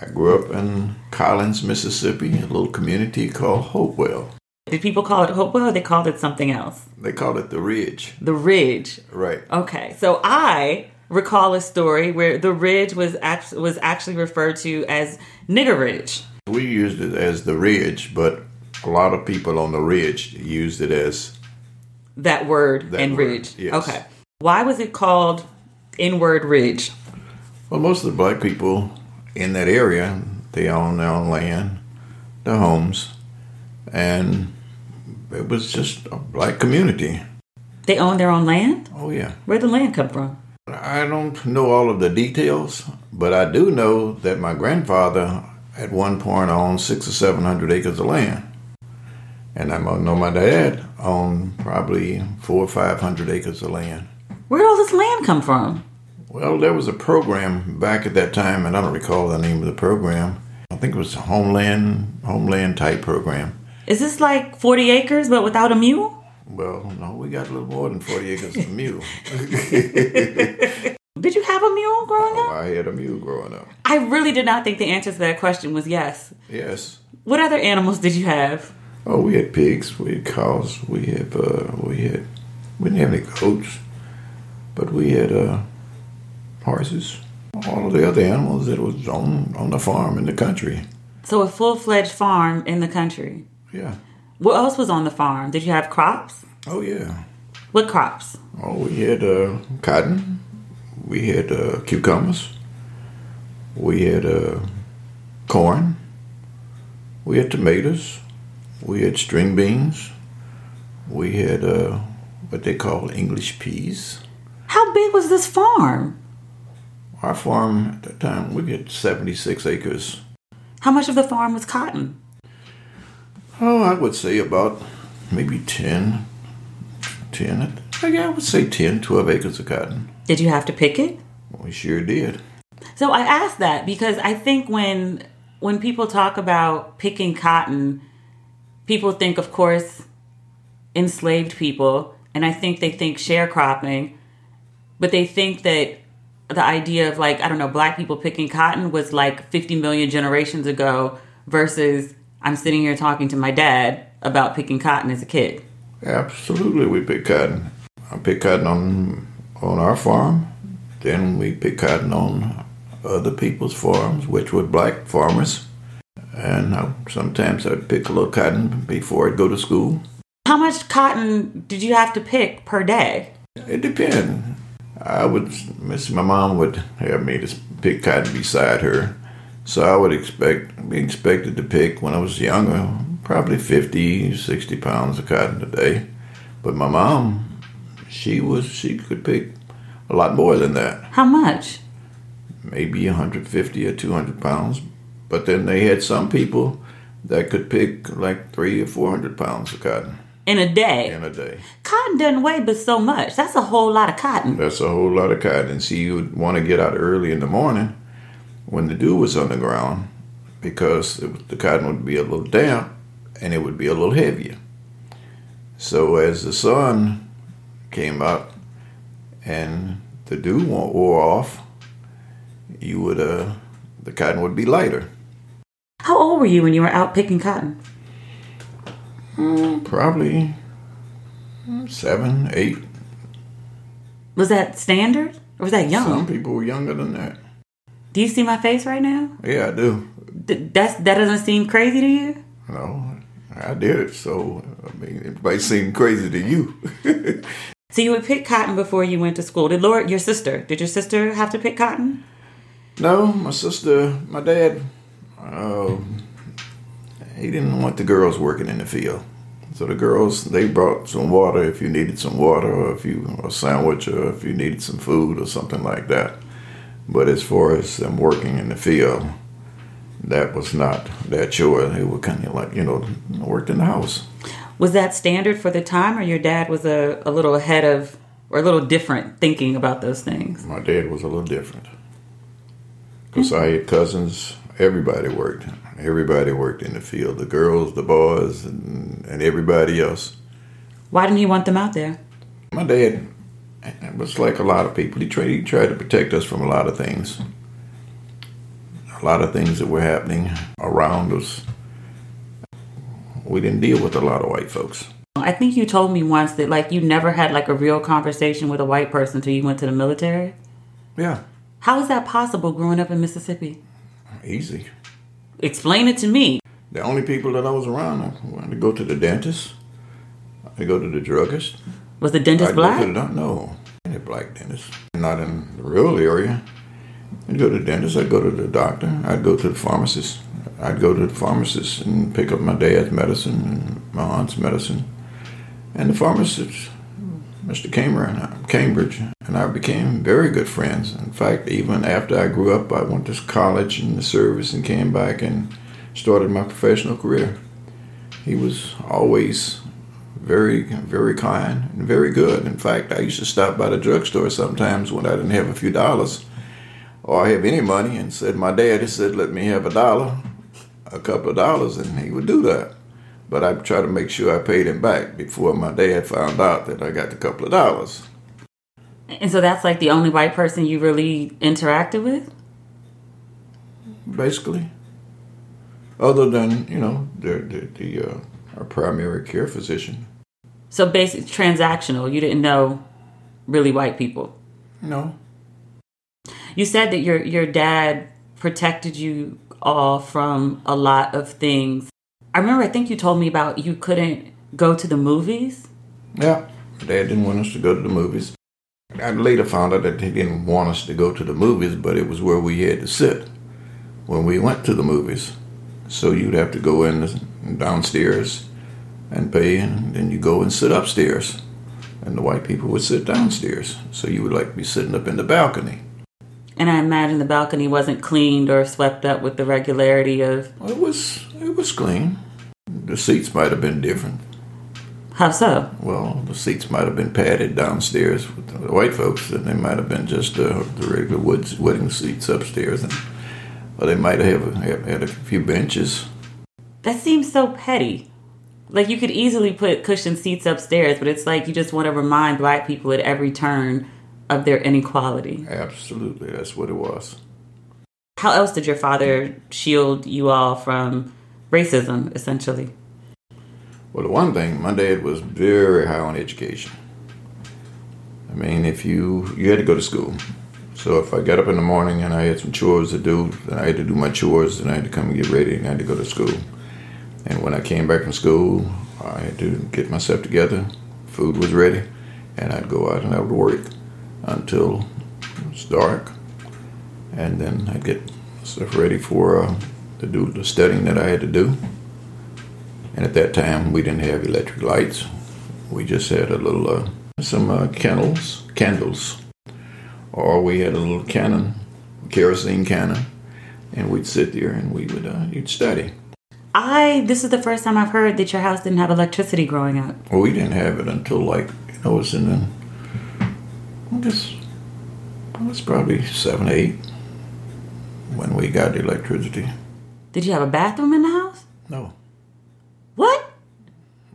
I grew up in Collins, Mississippi, in a little community called Hopewell. Did people call it Hopewell or they called it something else? They called it The Ridge. The Ridge. Right. Okay. So I recall a story where The Ridge was act- was actually referred to as Nigger Ridge. We used it as The Ridge, but a lot of people on The Ridge used it as... That word that and word, Ridge. Yes. Okay. Why was it called N-word Ridge? Well, most of the black people in that area, they own their own land, their homes, and... It was just a black community. They own their own land? Oh, yeah. Where'd the land come from? I don't know all of the details, but I do know that my grandfather at one point owned six or seven hundred acres of land. And I know my dad owned probably four or five hundred acres of land. Where'd all this land come from? Well, there was a program back at that time, and I don't recall the name of the program. I think it was a homeland, homeland type program. Is this like forty acres, but without a mule? Well, no, we got a little more than forty acres of a mule. Did you have a mule growing oh, up? I had a mule growing up. I really did not think the answer to that question was yes. Yes. What other animals did you have? Oh, we had pigs, we had cows, we had, uh, we had, we didn't have any goats, but we had uh, horses. All of the other animals that was on, on the farm in the country. So a full-fledged farm in the country. Yeah. What else was on the farm? Did you have crops? Oh, yeah. What crops? Oh, we had uh, cotton. We had uh, cucumbers. We had uh, corn. We had tomatoes. We had string beans. We had uh, what they call English peas. How big was this farm? Our farm at that time, we had seventy-six acres. How much of the farm was cotton? Oh, I would say about maybe ten, ten, I would say ten, twelve acres of cotton. Did you have to pick it? We sure did. So I asked that because I think when when people talk about picking cotton, people think, of course, enslaved people, and I think they think sharecropping, but they think that the idea of like, I don't know, black people picking cotton was like fifty million generations ago versus... I'm sitting here talking to my dad about picking cotton as a kid. Absolutely, we pick cotton. I pick cotton on on our farm. Then we pick cotton on other people's farms, which were black farmers. And I, sometimes I'd pick a little cotton before I'd go to school. How much cotton did you have to pick per day? It depends. I would, miss my mom would have me to pick cotton beside her. So I would expect be expected to pick, when I was younger, probably fifty, sixty pounds of cotton a day. But my mom, she was she could pick a lot more than that. How much? Maybe one hundred fifty or two hundred pounds. But then they had some people that could pick like three or four hundred pounds of cotton. In a day? In a day. Cotton doesn't weigh but so much. That's a whole lot of cotton. That's a whole lot of cotton. See, you would want to get out early in the morning when the dew was on the ground, because it was, the cotton would be a little damp and it would be a little heavier. So as the sun came up and the dew wore off, you would uh, the cotton would be lighter. How old were you when you were out picking cotton? Mm, probably seven, eight. Was that standard, or was that young? Some people were younger than that. Do you see my face right now? Yeah, I do. D- that's, that doesn't seem crazy to you? No, I did it, so, I mean, it might seem crazy to you. So you would pick cotton before you went to school. Did Laura, your sister, did your sister have to pick cotton? No, my sister, my dad, uh, he didn't want the girls working in the field. So the girls, they brought some water if you needed some water, or if you, or a sandwich, or if you needed some food or something like that. But as far as them working in the field, that was not their chore. They were kind of like, you know, worked in the house. Was that standard for the time, or your dad was a, a little ahead of, or a little different thinking about those things? My dad was a little different. Because mm-hmm. I had cousins, everybody worked. Everybody worked in the field. The girls, the boys, and, and everybody else. Why didn't he want them out there? My dad... It was like a lot of people. He tried, he tried to protect us from a lot of things. A lot of things that were happening around us. We didn't deal with a lot of white folks. I think you told me once that, like, you never had, like, a real conversation with a white person until you went to the military. Yeah. How is that possible growing up in Mississippi? Easy. Explain it to me. The only people that I was around, I wanted to go to the dentist. I go to the druggist. Was the dentist I'd black? Go to the, no, any black dentist. Not in the rural area. I'd go to the dentist. I'd go to the doctor. I'd go to the pharmacist. I'd go to the pharmacist and pick up my dad's medicine and my aunt's medicine. And the pharmacist, Mister Cambridge, and I became very good friends. In fact, even after I grew up, I went to college and the service and came back and started my professional career. He was always very, very kind and very good. In fact, I used to stop by the drugstore sometimes when I didn't have a few dollars or I have any money and said, my dad just said, let me have a dollar, a couple of dollars, and he would do that. But I tried to make sure I paid him back before my dad found out that I got the couple of dollars. And so that's like the only white person you really interacted with? Basically. Other than, you know, the, the, the uh, our primary care physician. So basically transactional. You didn't know really white people? No. You said that your your dad protected you all from a lot of things. I remember, I think you told me about you couldn't go to the movies. Yeah, Dad didn't want us to go to the movies. I later found out that he didn't want us to go to the movies, but it was where we had to sit when we went to the movies. So you'd have to go in downstairs and pay, and then you go and sit upstairs. And the white people would sit downstairs. So you would like be sitting up in the balcony. And I imagine the balcony wasn't cleaned or swept up with the regularity of... Well, it was, it was clean. The seats might have been different. How so? Well, the seats might have been padded downstairs with the white folks, and they might have been just uh, the regular woods, wedding seats upstairs, and or they might have had a few benches. That seems so petty. Like, you could easily put cushioned seats upstairs, but it's like you just want to remind black people at every turn of their inequality. Absolutely, that's what it was. How else did your father shield you all from racism, essentially? Well, the one thing, my dad was very high on education. I mean, if you, you had to go to school. So if I got up in the morning and I had some chores to do, then I had to do my chores, and I had to come and get ready, and I had to go to school. And when I came back from school, I had to get myself together, food was ready, and I'd go out and I would work until it's dark, and then I'd get stuff ready for uh, to do the studying that I had to do. And at that time, we didn't have electric lights. We just had a little, uh, some uh, candles, candles, or we had a little cannon, kerosene cannon, and we'd sit there and we would, uh, you'd study. I, this is the first time I've heard that your house didn't have electricity growing up. Well, we didn't have it until, like, you know, it was in the I guess it was probably seven, eight when we got the electricity. Did you have a bathroom in the house? No. What?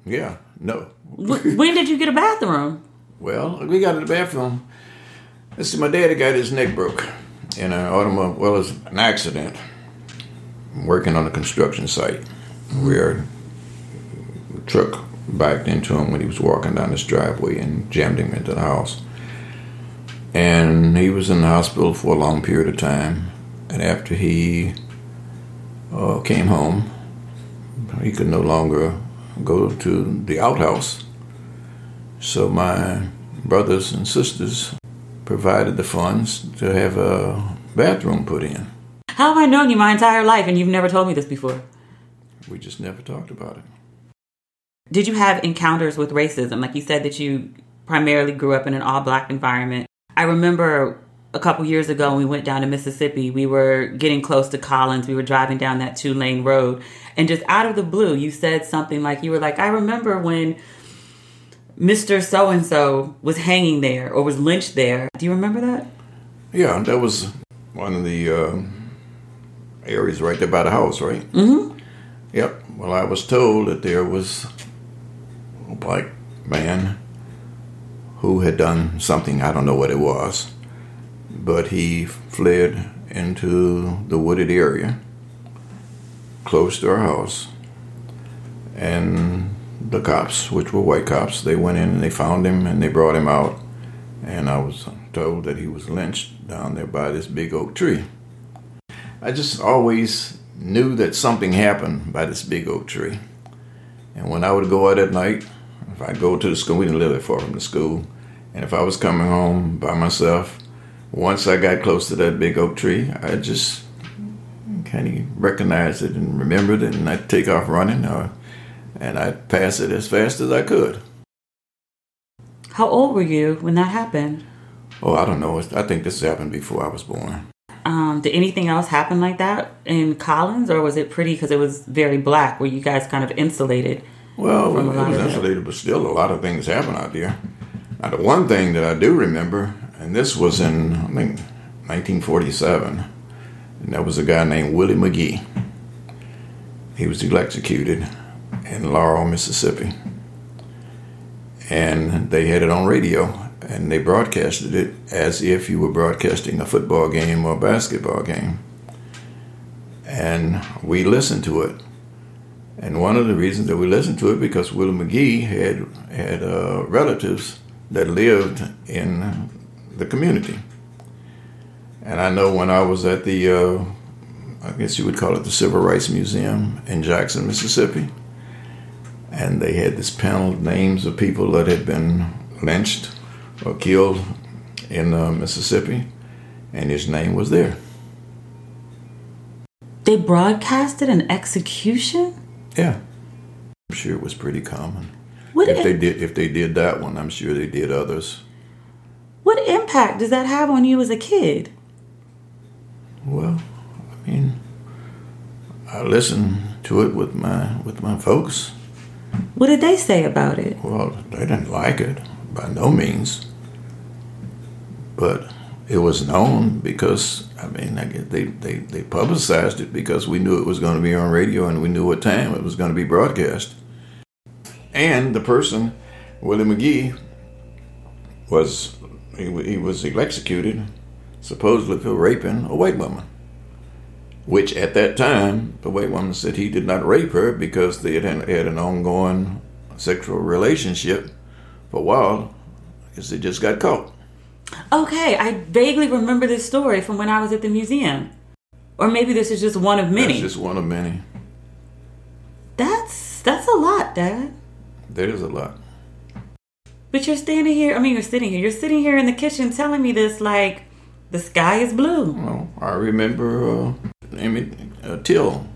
Yeah, no. When did you get a bathroom? Well, we got a bathroom. This is my daddy got his neck broke in an automobile, well, it was an accident. Working on a construction site where a truck backed into him when he was walking down his driveway and jammed him into the house. And he was in the hospital for a long period of time. And after he uh, came home, he could no longer go to the outhouse. So my brothers and sisters provided the funds to have a bathroom put in. How have I known you my entire life and you've never told me this before? We just never talked about it. Did you have encounters with racism? Like you said that you primarily grew up in an all-black environment. I remember a couple years ago when we went down to Mississippi, we were getting close to Collins. We were driving down that two-lane road. And just out of the blue, you said something like, you were like, I remember when Mister So-and-so was hanging there or was lynched there. Do you remember that? Yeah, that was one of the uh, areas right there by the house, right? Mm-hmm. Yep. Well, I was told that there was a black man who had done something, I don't know what it was, but he fled into the wooded area close to our house and the cops, which were white cops, they went in and they found him and they brought him out, and I was told that he was lynched down there by this big oak tree. I just always knew that something happened by this big oak tree. And when I would go out at night, if I'd go to the school, we didn't live that far from the school, and if I was coming home by myself, once I got close to that big oak tree, I just kind of recognized it and remembered it, and I'd take off running, or, and I'd pass it as fast as I could. How old were you when that happened? Oh, I don't know. I think this happened before I was born. Um, did anything else happen like that in Collins, or was it pretty, because it was very black, where you guys kind of insulated? Well, it was insulated, but still a lot of things happened out there. Now, the one thing that I do remember, and this was in, I think, nineteen forty-seven, and that was a guy named Willie McGee. He was electrocuted in Laurel, Mississippi. And they had it on radio, and they broadcasted it as if you were broadcasting a football game or a basketball game. And we listened to it. And one of the reasons that we listened to it, because Willie McGee had, had uh, relatives that lived in the community. And I know when I was at the, uh, I guess you would call it the Civil Rights Museum in Jackson, Mississippi, and they had this panel of names of people that had been lynched or killed in uh, Mississippi, and his name was there. They broadcasted an execution? Yeah. I'm sure it was pretty common. What if, it, they did, if they did that one, I'm sure they did others. What impact does that have on you as a kid? Well, I mean, I listened to it with my with my folks. What did they say about it? Well, they didn't like it, by no means. But it was known because, I mean, I guess they, they, they publicized it because we knew it was going to be on radio and we knew what time it was going to be broadcast. And the person, Willie McGee, was he, he was electrocuted, supposedly for raping a white woman. Which at that time, the white woman said he did not rape her because they had had an ongoing sexual relationship for a while. I guess they just got caught. Okay, I vaguely remember this story from when I was at the museum. Or maybe this is just one of many. It's just one of many. That's that's a lot, Dad. That is a lot. But you're standing here, I mean, you're sitting here. You're sitting here in the kitchen telling me this like the sky is blue. Well, I remember uh, Amy uh, Till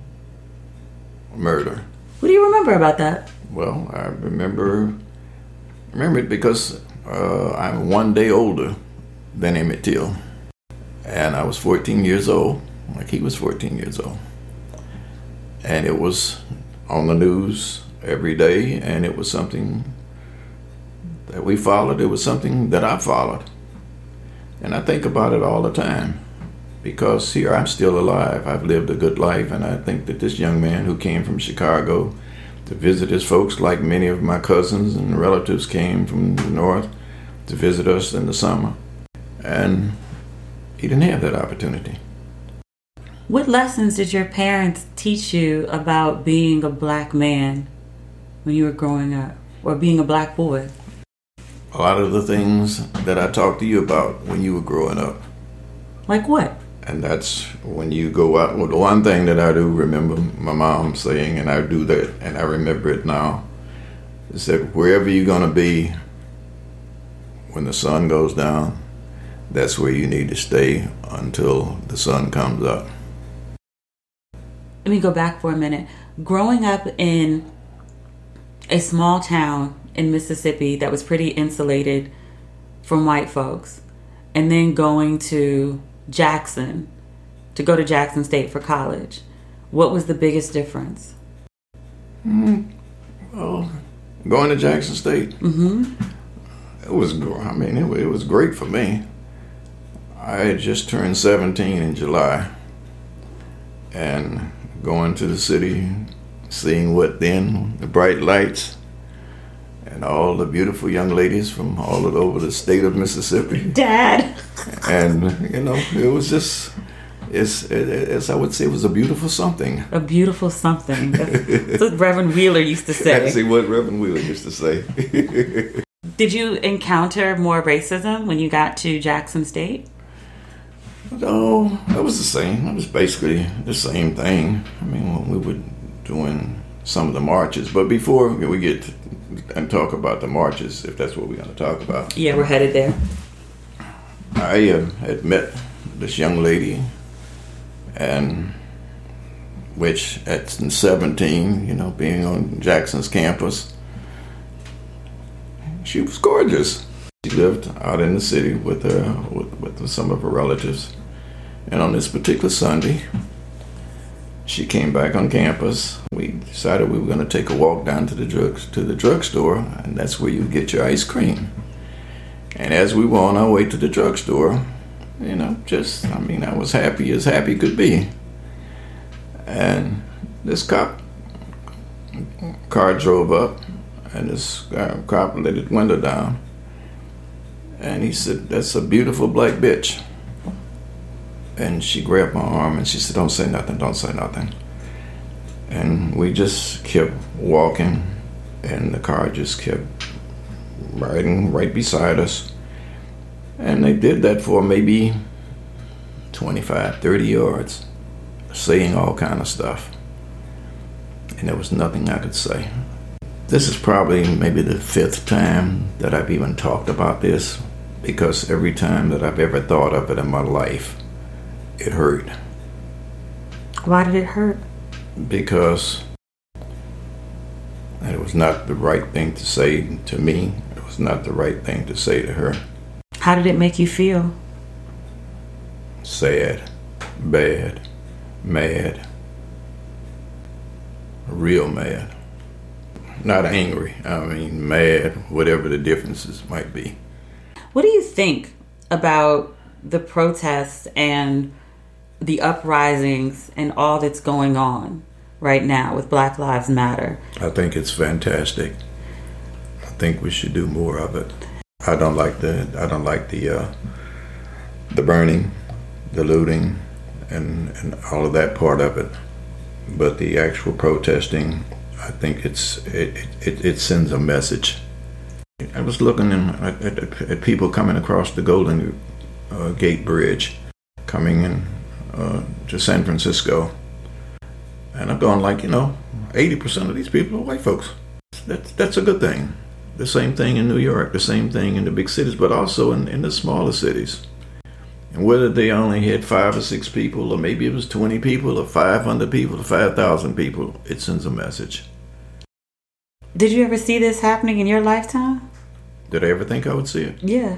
murder. What do you remember about that? Well, I remember remember it because uh, I'm one day older than Emmett Till, and I was fourteen years old, like he was fourteen years old, and it was on the news every day, and it was something that we followed. It was something that I followed, and I think about it all the time. Because here I'm still alive. I've lived a good life, and I think that this young man who came from Chicago to visit his folks, like many of my cousins and relatives came from the north to visit us in the summer, and he didn't have that opportunity. What lessons did your parents teach you about being a black man when you were growing up, or being a black boy? A lot of the things that I talked to you about when you were growing up. Like what? And that's when you go out. Well, the one thing that I do remember my mom saying, and I do that, and I remember it now, is that wherever you're going to be when the sun goes down, that's where you need to stay until the sun comes up. Let me go back for a minute. Growing up in a small town in Mississippi that was pretty insulated from white folks, and then going to Jackson, to go to Jackson State for college. What was the biggest difference? Mm, well, going to Jackson State, mm-hmm. it was, I mean, it, it was great for me. I had just turned seventeen in July, and going to the city, seeing what then, the bright lights, and all the beautiful young ladies from all over the state of Mississippi. Dad! And, you know, it was just, It's, it's, I would say it was a beautiful something. A beautiful something. That's what Reverend Wheeler used to say. That's what Reverend Wheeler used to say. Did you encounter more racism when you got to Jackson State? No, that was the same. It was basically the same thing. I mean, when we were doing some of the marches. But before we get to, and talk about the marches, if that's what we're going to talk about. Yeah, we're headed there. I uh, had met this young lady, and which at seventeen, you know, being on Jackson's campus, she was gorgeous. She lived out in the city with her, with, with some of her relatives. And on this particular Sunday, she came back on campus. We decided we were going to take a walk down to the drug to the drugstore, and that's where you get your ice cream. And as we were on our way to the drugstore, you know, just, I mean, I was happy as happy could be. And this cop car drove up, and this guy, cop let his window down, and he said, "That's a beautiful black bitch." And she grabbed my arm and she said, "Don't say nothing, don't say nothing." And we just kept walking, and the car just kept riding right beside us. And they did that for maybe twenty-five, thirty yards, saying all kind of stuff. And there was nothing I could say. This is probably maybe the fifth time that I've even talked about this, because every time that I've ever thought of it in my life, it hurt. Why did it hurt? Because it was not the right thing to say to me. It was not the right thing to say to her. How did it make you feel? Sad, bad, mad, real mad. Not angry. I mean, mad, whatever the differences might be. What do you think about the protests and the uprisings and all that's going on right now with Black Lives Matter? I think it's fantastic. I think we should do more of it. I don't like the I don't like the uh, the burning, the looting, and and all of that part of it. But the actual protesting, I think it's it it, it sends a message. I was looking in, at, at, at people coming across the Golden uh, Gate Bridge, coming in uh, to San Francisco. And I've gone, like, you know, eighty percent of these people are white folks. That's, that's a good thing. The same thing in New York, the same thing in the big cities, but also in, in the smaller cities. And whether they only had five or six people, or maybe it was twenty people, or five hundred people, or five thousand people, it sends a message. Did you ever see this happening in your lifetime? Did I ever think I would see it? Yeah.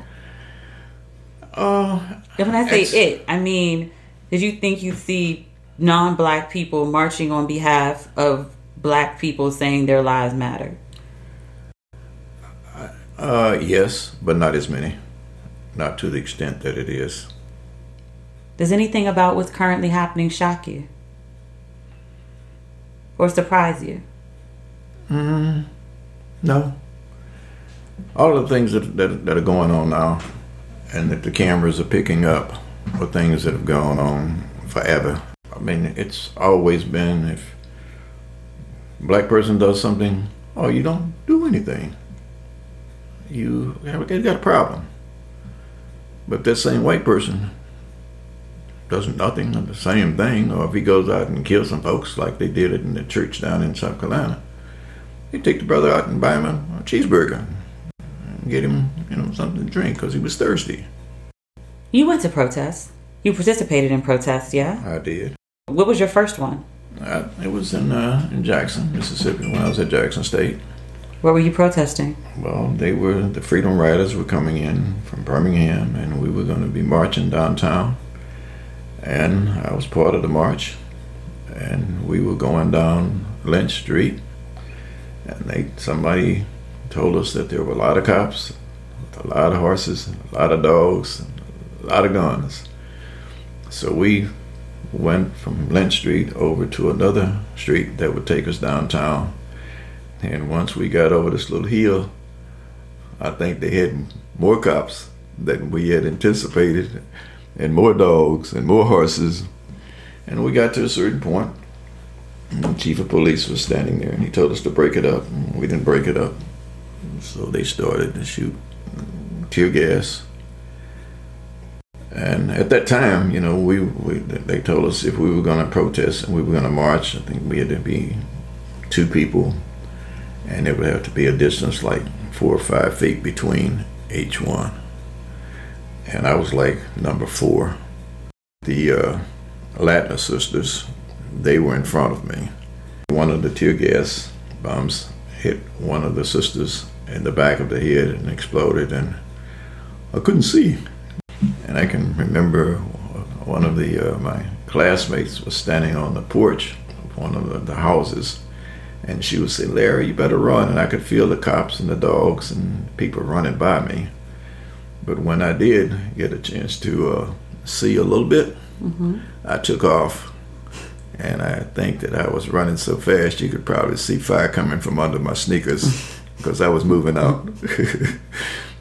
Uh, when I say it, I mean, did you think you'd see non-black people marching on behalf of black people, saying their lives matter? Uh, yes, but not as many. Not to the extent that it is. Does anything about what's currently happening shock you? Or surprise you? Mm, no. All of the things that, that, that are going on now and that the cameras are picking up are things that have gone on forever. I mean, it's always been, if a black person does something, oh, you don't do anything. You, you got a problem. But that same white person does nothing of the same thing, or if he goes out and kills some folks like they did it in the church down in South Carolina, they take the brother out and buy him a cheeseburger and get him, you know, something to drink because he was thirsty. You went to protests. You participated in protests, yeah? I did. What was your first one? Uh, it was in uh, in Jackson, Mississippi, when I was at Jackson State. Where were you protesting? Well, they were the Freedom Riders were coming in from Birmingham, and we were going to be marching downtown. And I was part of the march, and we were going down Lynch Street, and they somebody told us that there were a lot of cops, a lot of horses, a lot of dogs, a lot of guns. So we went from Lynch Street over to another street that would take us downtown. And once we got over this little hill, I think they had more cops than we had anticipated, and more dogs and more horses And we got to a certain point, and the chief of police was standing there, and he told us to break it up. And we didn't break it up. So they started to shoot tear gas. And at that time, you know, we, we they told us if we were going to protest and we were going to march, I think we had to be two people, and it would have to be a distance like four or five feet between each one. And I was like number four. The uh, Latina sisters, they were in front of me. One of the tear gas bombs hit one of the sisters in the back of the head and exploded, and I couldn't see. And I can remember one of the uh, my classmates was standing on the porch of one of the, the houses, and she would say, "Larry, you better run." And I could feel the cops and the dogs and people running by me. But when I did get a chance to uh, see a little bit, mm-hmm. I took off. And I think that I was running so fast, you could probably see fire coming from under my sneakers because I was moving out.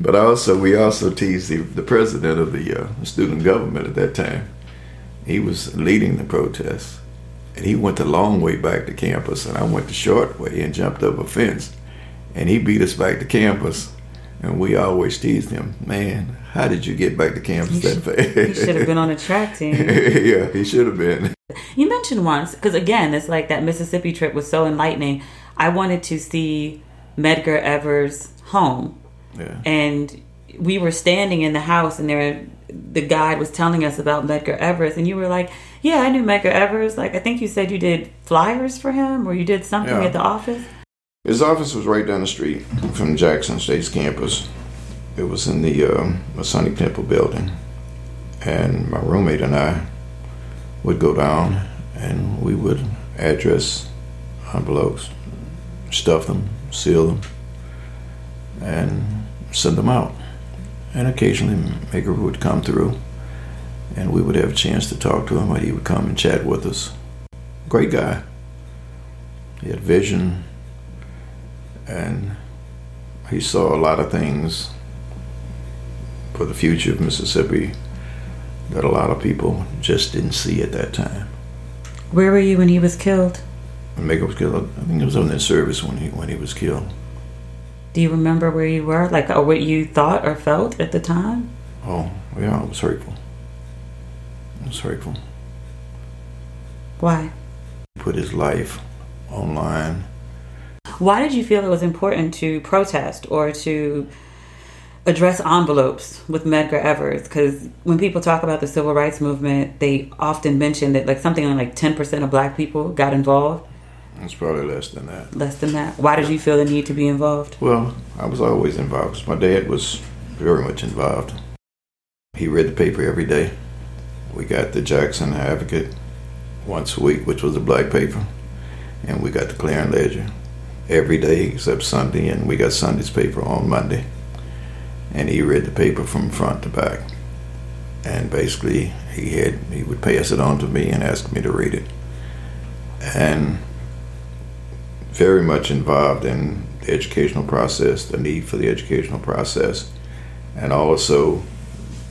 But also, we also teased the, the president of the uh, student government at that time. He was leading the protest. And he went the long way back to campus, and I went the short way and jumped up a fence. And he beat us back to campus. And we always teased him, "Man, how did you get back to campus that fast?" He should have been on a track team. Yeah, he should have been. You mentioned once, because again, it's like that Mississippi trip was so enlightening. I wanted to see Medgar Evers' home. Yeah. And we were standing in the house, and there, the guide was telling us about Medgar Evers. And you were like, "Yeah, I knew Medgar Evers. Like, I think you said you did flyers for him, or you did something yeah. at the office." His office was right down the street from Jackson State's campus. It was in the uh, Masonic Temple building. And my roommate and I would go down, and we would address envelopes, stuff them, seal them, and send them out. And occasionally Meggar would come through, and we would have a chance to talk to him, or he would come and chat with us. Great guy. He had vision. And he saw a lot of things for the future of Mississippi that a lot of people just didn't see at that time. Where were you when he was killed? When Meggar was killed, I think it was on their service when he when he was killed. Do you remember where you were, like, or what you thought or felt at the time? Oh, yeah, it was hurtful. It was hurtful. Why? He put his life online. Why did you feel it was important to protest or to address envelopes with Medgar Evers? Because when people talk about the civil rights movement, they often mention that like something like ten percent of black people got involved. It's probably less than that. Less than that. Why did you feel the need to be involved? Well, I was always involved because my dad was very much involved. He read the paper every day. We got the Jackson Advocate once a week, which was a black paper, and we got the Clarion Ledger every day except Sunday, and we got Sunday's paper on Monday. And he read the paper from front to back. And basically, he had he would pass it on to me and ask me to read it. And very much involved in the educational process, the need for the educational process, and also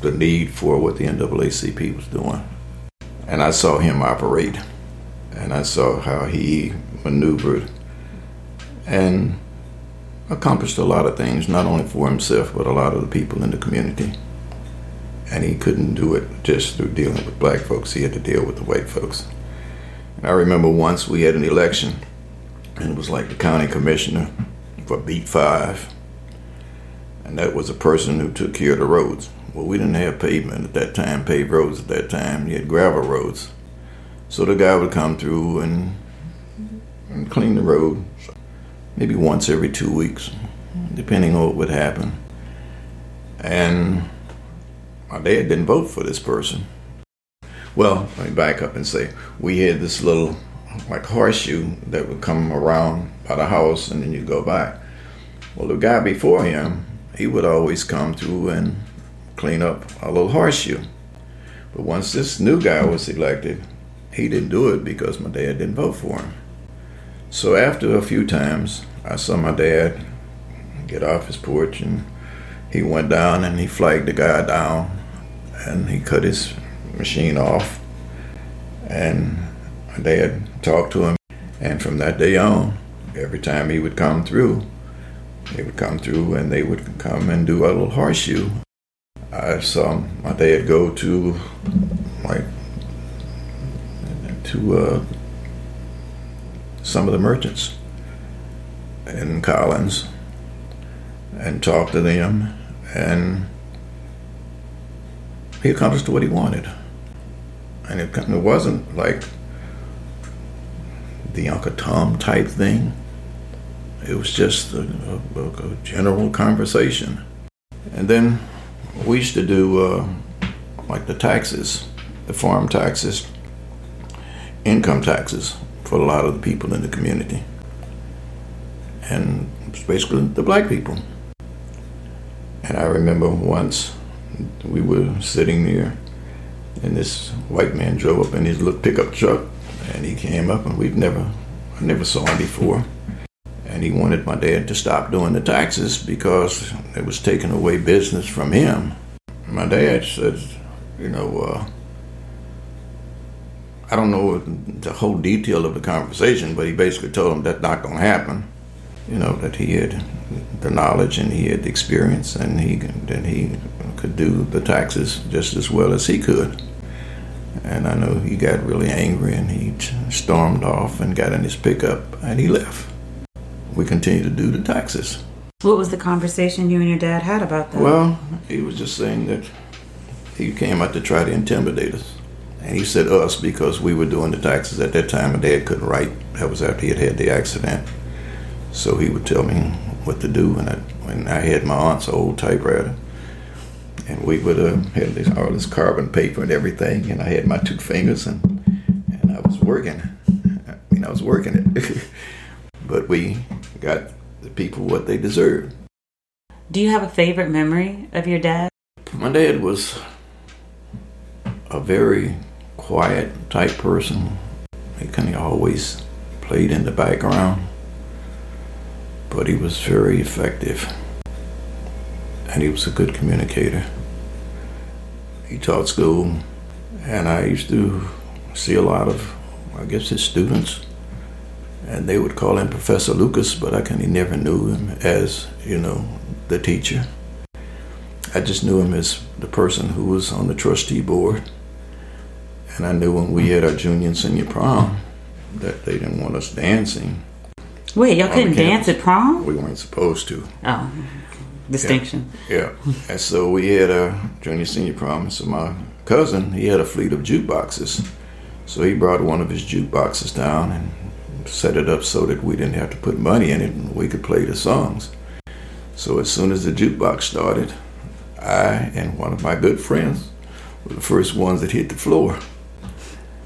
the need for what the N double A C P was doing. And I saw him operate, and I saw how he maneuvered and accomplished a lot of things, not only for himself, but a lot of the people in the community. And he couldn't do it just through dealing with black folks. He had to deal with the white folks. And I remember once we had an election, and it was like the county commissioner for Beat Five. And that was a person who took care of the roads. Well, we didn't have pavement at that time, paved roads at that time. You had gravel roads. So the guy would come through and, and clean the road, maybe once every two weeks, depending on what would happen. And my dad didn't vote for this person. Well, let me back up and say, we had this little, like, horseshoe that would come around by the house, and then you'd go by. Well, the guy before him, he would always come through and clean up a little horseshoe. But once this new guy was elected, he didn't do it because my dad didn't vote for him. So after a few times, I saw my dad get off his porch, and he went down and he flagged the guy down, and he cut his machine off, and they had talked to him. And from that day on, every time he would come through, they would come through and they would come and do a little horseshoe. I saw my dad go to, like, to uh, some of the merchants in Collins and talk to them, and he accomplished what he wanted. And it, it wasn't like the Uncle Tom type thing. It was just a, a, a general conversation. And then we used to do uh, like the taxes, the farm taxes, income taxes for a lot of the people in the community. And it was basically the black people. And I remember once we were sitting there and this white man drove up in his little pickup truck, and he came up, and we've never, I never saw him before. And he wanted my dad to stop doing the taxes because it was taking away business from him. My dad said, you know, uh, I don't know the whole detail of the conversation, but he basically told him that's not going to happen. You know, that he had the knowledge and he had the experience, and he that he could do the taxes just as well as he could. And I know he got really angry, and he stormed off and got in his pickup and he left. We continued to do the taxes. What was the conversation you and your dad had about that? Well, he was just saying that he came out to try to intimidate us. And he said us because we were doing the taxes at that time, and Dad couldn't write. That was after he had had the accident. So he would tell me what to do, and I, when I had my aunt's old typewriter. And we would uh, have this, all this carbon paper and everything, and I had my two fingers, and, and I was working. I mean, I was working it. But we got the people what they deserved. Do you have a favorite memory of your dad? My dad was a very quiet type person. He kind of always played in the background, but he was very effective. And he was a good communicator. He taught school, and I used to see a lot of, I guess, his students. And they would call him Professor Lucas, but I kind of never knew him as, you know, the teacher. I just knew him as the person who was on the trustee board. And I knew when we had our junior and senior prom that they didn't want us dancing. Wait, y'all couldn't dance at prom? We weren't supposed to. Oh, distinction. Yeah, yeah. And so we had a junior senior prom. So my cousin, he had a fleet of jukeboxes. So he brought one of his jukeboxes down and set it up so that we didn't have to put money in it and we could play the songs. So as soon as the jukebox started, I and one of my good friends were the first ones that hit the floor.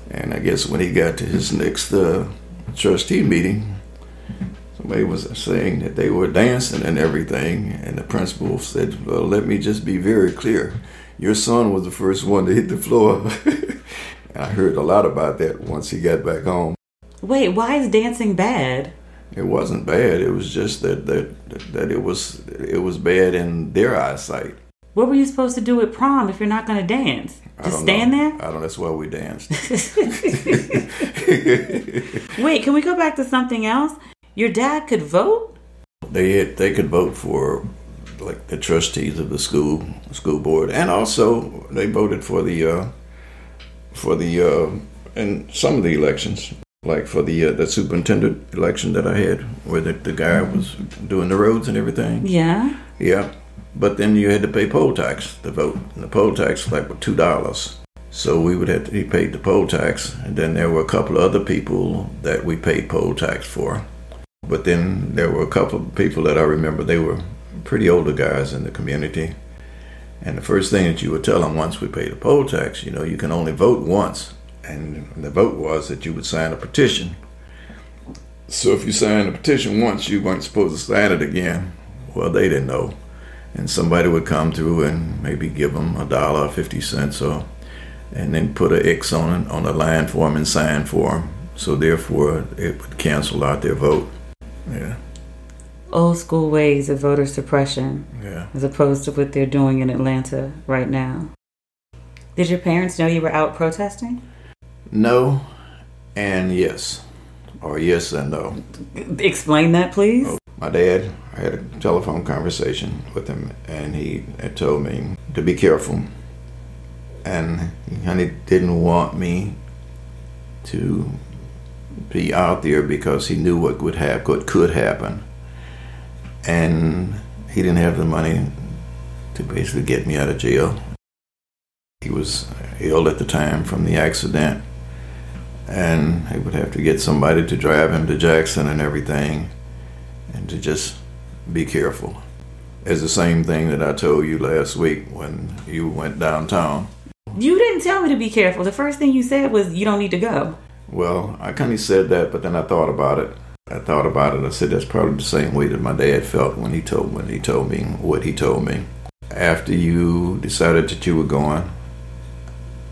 And I guess when he got to his next uh, trustee meeting, somebody was saying that they were dancing and everything, and the principal said, well, let me just be very clear. Your son was the first one to hit the floor. I heard a lot about that once he got back home. Wait, why is dancing bad? It wasn't bad. It was just that that that it was it was bad in their eyesight. What were you supposed to do at prom if you're not going to dance? Just stand know. there? I don't know. That's why we danced. Wait, can we go back to something else? Your dad could vote? They had, they could vote for like the trustees of the school school board, and also they voted for the uh, for the uh, in some of the elections. Like for the uh, the superintendent election that I had, where the, the guy was doing the roads and everything. Yeah. Yeah. But then you had to pay poll tax to vote. And the poll tax was like two dollars. So we would have to, he paid the poll tax. And then there were a couple of other people that we paid poll tax for. But then there were a couple of people that I remember, they were pretty older guys in the community. And the first thing that you would tell them once we paid the poll tax, you know, you can only vote once. And the vote was that you would sign a petition. So if you signed a petition once, you weren't supposed to sign it again. Well, they didn't know. And somebody would come through and maybe give them a dollar or fifty cents or, and then put an X on on the line for them and sign for them. So therefore, it would cancel out their vote. Yeah. Old school ways of voter suppression. Yeah. As opposed to what they're doing in Atlanta right now. Did your parents know you were out protesting? no and yes, or yes and no. Explain that, please. My dad, I had a telephone conversation with him, and he told me to be careful. And he kind of didn't want me to be out there because he knew what would happen, what could happen. And he didn't have the money to basically get me out of jail. He was ill at the time from the accident, and he would have to get somebody to drive him to Jackson and everything, and to just be careful. It's the same thing that I told you last week when you went downtown. You didn't tell me to be careful. The first thing you said was, you don't need to go. Well, I kind of said that, but then I thought about it. I thought about it. I said that's probably the same way that my dad felt when he told when he told me what he told me. After you decided that you were going,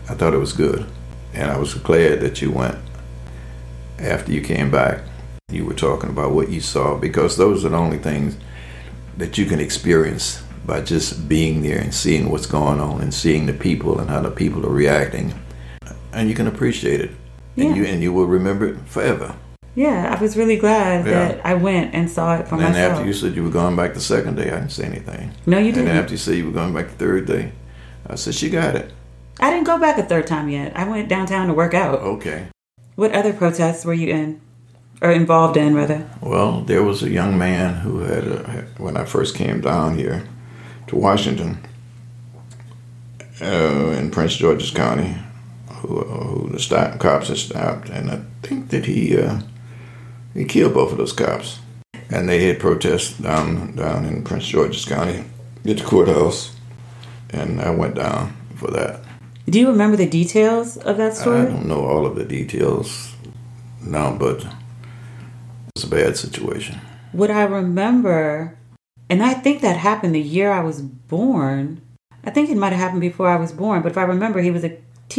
I thought it was good, and I was glad that you went. After you came back, you were talking about what you saw, because those are the only things that you can experience by just being there and seeing what's going on and seeing the people and how the people are reacting, and you can appreciate it. Yeah. And you and you will remember it forever. Yeah, I was really glad yeah. that I went and saw it for myself. And then myself. After you said you were going back the second day, I didn't say anything. No, you didn't. And then after you said you were going back the third day, I said, she got it. I didn't go back a third time yet. I went downtown to work out. Okay. What other protests were you in? Or involved in, rather? Well, there was a young man who had, a, when I first came down here to Washington, uh, in Prince George's County, who, who the stop, cops had stopped, and I think that he... Uh, He killed both of those cops. And they had protests down down in Prince George's County at the courthouse. And I went down for that. Do you remember the details of that story? I don't know all of the details now, but it's a bad situation. What I remember, and I think that happened the year I was born. I think it might have happened before I was born, but if I remember, he was a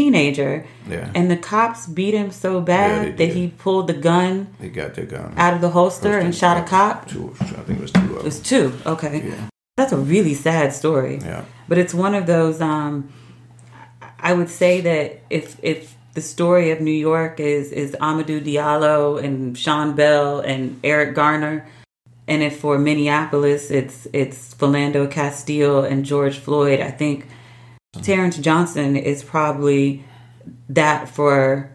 teenager, yeah. and the cops beat him so bad yeah, that he pulled the gun. They got their gun out of the holster and shot a cop. Two, I think it was two. Of them. It was two. Okay, yeah. That's a really sad story. Yeah, but it's one of those. Um, I would say that if if the story of New York is is Amadou Diallo and Sean Bell and Eric Garner, and if for Minneapolis it's it's Philando Castile and George Floyd, I think. Terrence Johnson is probably that for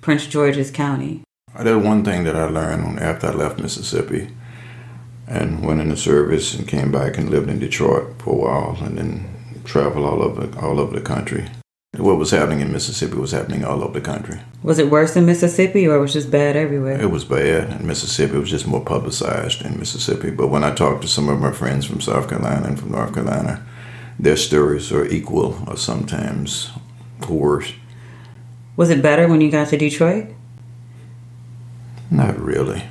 Prince George's County. There's one thing that I learned after I left Mississippi and went into service and came back and lived in Detroit for a while and then traveled all over all over the country. What was happening in Mississippi was happening all over the country. Was it worse in Mississippi, or was it just bad everywhere? It was bad in Mississippi. It was just more publicized in Mississippi. But when I talked to some of my friends from South Carolina and from North Carolina, their stories are equal or sometimes worse. Was it better when you got to Detroit? Not really.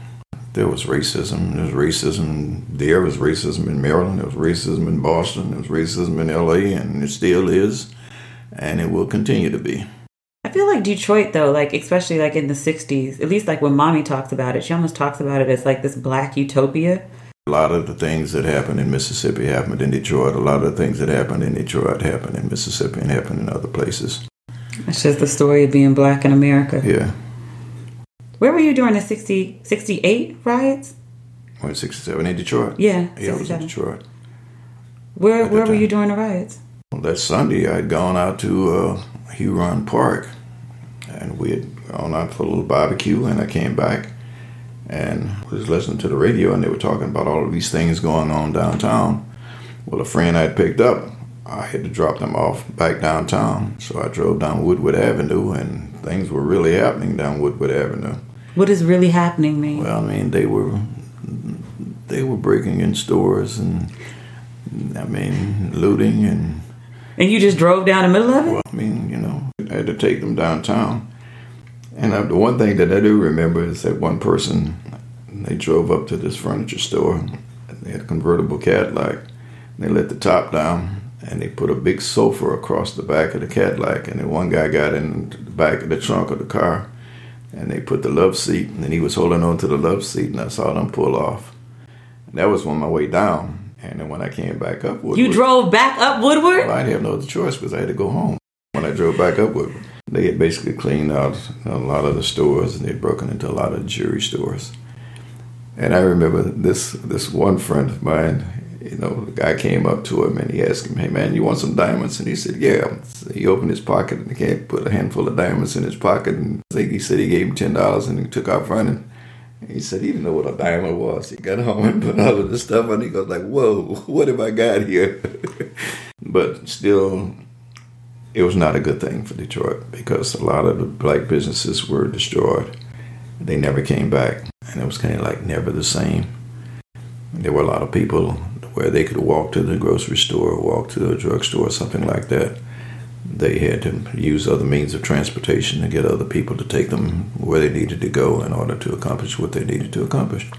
There was racism. There was racism there. was racism in Maryland. There was racism in Boston. There was racism in L A, and it still is, and it will continue to be. I feel like Detroit, though, like especially like in the sixties, at least like when Mommy talks about it, she almost talks about it as like this black utopia. A lot of the things that happened in Mississippi happened in Detroit. A lot of the things that happened in Detroit happened in Mississippi and happened in other places. It's just the story of being black in America. Yeah. Where were you during the sixty, sixty-eight riots? Or sixty-seven in Detroit. Yeah, yeah, I was in Detroit. Where Where were you during the riots? Well, that Sunday I'd gone out to uh, Huron Park, and we had gone out for a little barbecue, and I came back. And I was listening to the radio, and they were talking about all of these things going on downtown. Well, a friend I had picked up, I had to drop them off back downtown. So I drove down Woodward Avenue, and things were really happening down Woodward Avenue. What does really happening mean? Well, I mean, they were they were breaking in stores and, I mean, looting. And And you just drove down the middle of it? Well, I mean, you know, I had to take them downtown. And I, the one thing that I do remember is that one person, they drove up to this furniture store, and they had a convertible Cadillac, and they let the top down, and they put a big sofa across the back of the Cadillac, and then one guy got in the back of the trunk of the car, and they put the love seat, and then he was holding on to the love seat, and I saw them pull off. And that was on my way down, and then when I came back up Woodward. You drove back up Woodward? Well, I didn't have no other choice because I had to go home when I drove back up Woodward. They had basically cleaned out a lot of the stores, and they'd broken into a lot of jewelry stores. And I remember this this one friend of mine, you know, the guy came up to him and he asked him, hey man, you want some diamonds? And he said, yeah. So he opened his pocket and he put a handful of diamonds in his pocket. And he said he gave him ten dollars and he took off running. And he said he didn't know what a diamond was. He got home and put all of this stuff on. He goes like, whoa, what have I got here? But still, it was not a good thing for Detroit because a lot of the black businesses were destroyed. They never came back. And it was kind of like never the same. There were a lot of people where they could walk to the grocery store, walk to a drugstore, something like that. They had to use other means of transportation to get other people to take them where they needed to go in order to accomplish what they needed to accomplish.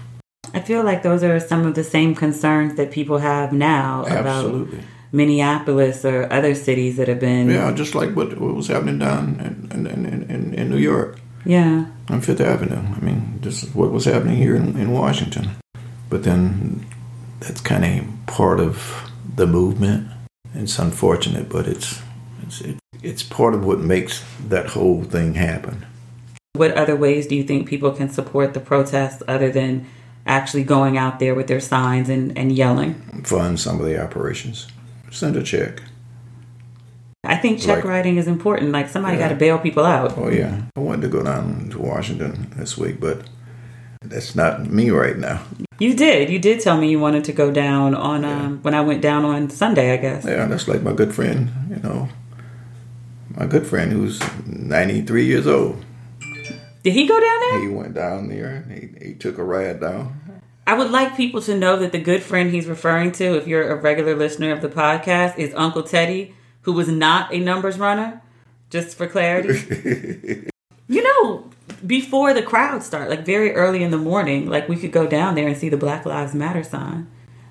I feel like those are some of the same concerns that people have now. Absolutely. About Minneapolis or other cities that have been... Yeah, just like what, what was happening down in, in, in, in New York. Yeah. On Fifth Avenue. I mean, just what was happening here in, in Washington. But then that's kind of part of the movement. It's unfortunate, but it's it's it, it's part of what makes that whole thing happen. What other ways do you think people can support the protests other than actually going out there with their signs and, and yelling? Fund some of the operations. Send a check. I think check like, writing is important. Like somebody yeah. got to bail people out. Oh, yeah. I wanted to go down to Washington this week, but that's not me right now. You did. You did tell me you wanted to go down on yeah. um, when I went down on Sunday, I guess. Yeah, that's like my good friend, you know. My good friend who's ninety-three years old. Did he go down there? He went down there. And he, he took a ride down. I would like people to know that the good friend he's referring to, if you're a regular listener of the podcast, is Uncle Teddy, who was not a numbers runner, just for clarity. You know, before the crowd start, like very early in the morning, like we could go down there and see the Black Lives Matter sign.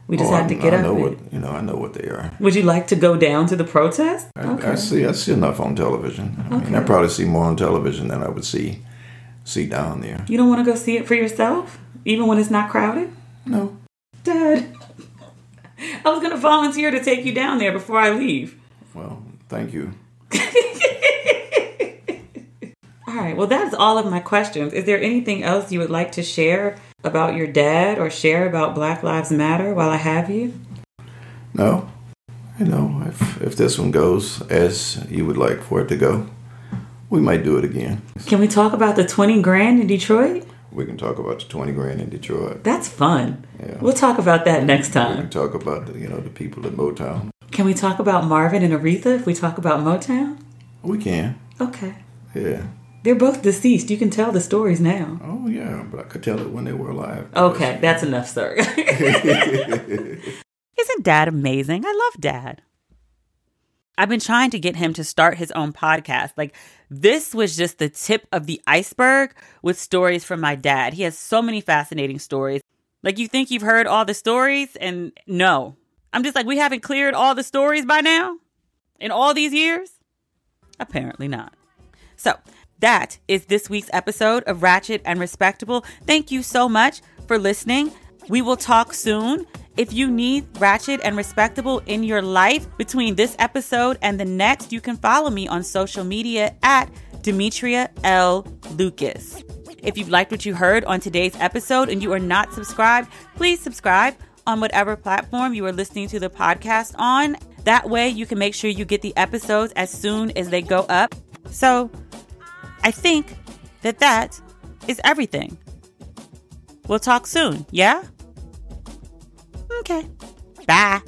We just oh, had to get I up. Know what, you know, I know what they are. Would you like to go down to the protest? I, okay. I see. I see enough on television. I okay. mean, I probably see more on television than I would see see down there. You don't want to go see it for yourself, even when it's not crowded? No, Dad. I was going to volunteer to take you down there before I leave. Well, thank you. All right. Well, that's all of my questions. Is there anything else you would like to share about your dad or share about Black Lives Matter while I have you? No. You know, if, if this one goes as you would like for it to go, we might do it again. Can we talk about the twenty grand in Detroit? We can talk about the twenty grand in Detroit. That's fun. Yeah. We'll talk about that next time. We can talk about, the, you know, the people at Motown. Can we talk about Marvin and Aretha if we talk about Motown? We can. Okay. Yeah. They're both deceased. You can tell the stories now. Oh, yeah. But I could tell it when they were alive. Okay. That's enough, sir. Isn't Dad amazing? I love Dad. I've been trying to get him to start his own podcast. Like, this was just the tip of the iceberg with stories from my dad. He has so many fascinating stories. Like, you think you've heard all the stories, and no. I'm just like, we haven't cleared all the stories by now? In all these years? Apparently not. So, that is this week's episode of Ratchet and Respectable. Thank you so much for listening. We will talk soon. If you need Ratchet and Respectable in your life between this episode and the next, you can follow me on social media at Demetria L. Lucas. If you've liked what you heard on today's episode and you are not subscribed, please subscribe on whatever platform you are listening to the podcast on. That way you can make sure you get the episodes as soon as they go up. So I think that that is everything. We'll talk soon, yeah? Okay. Bye.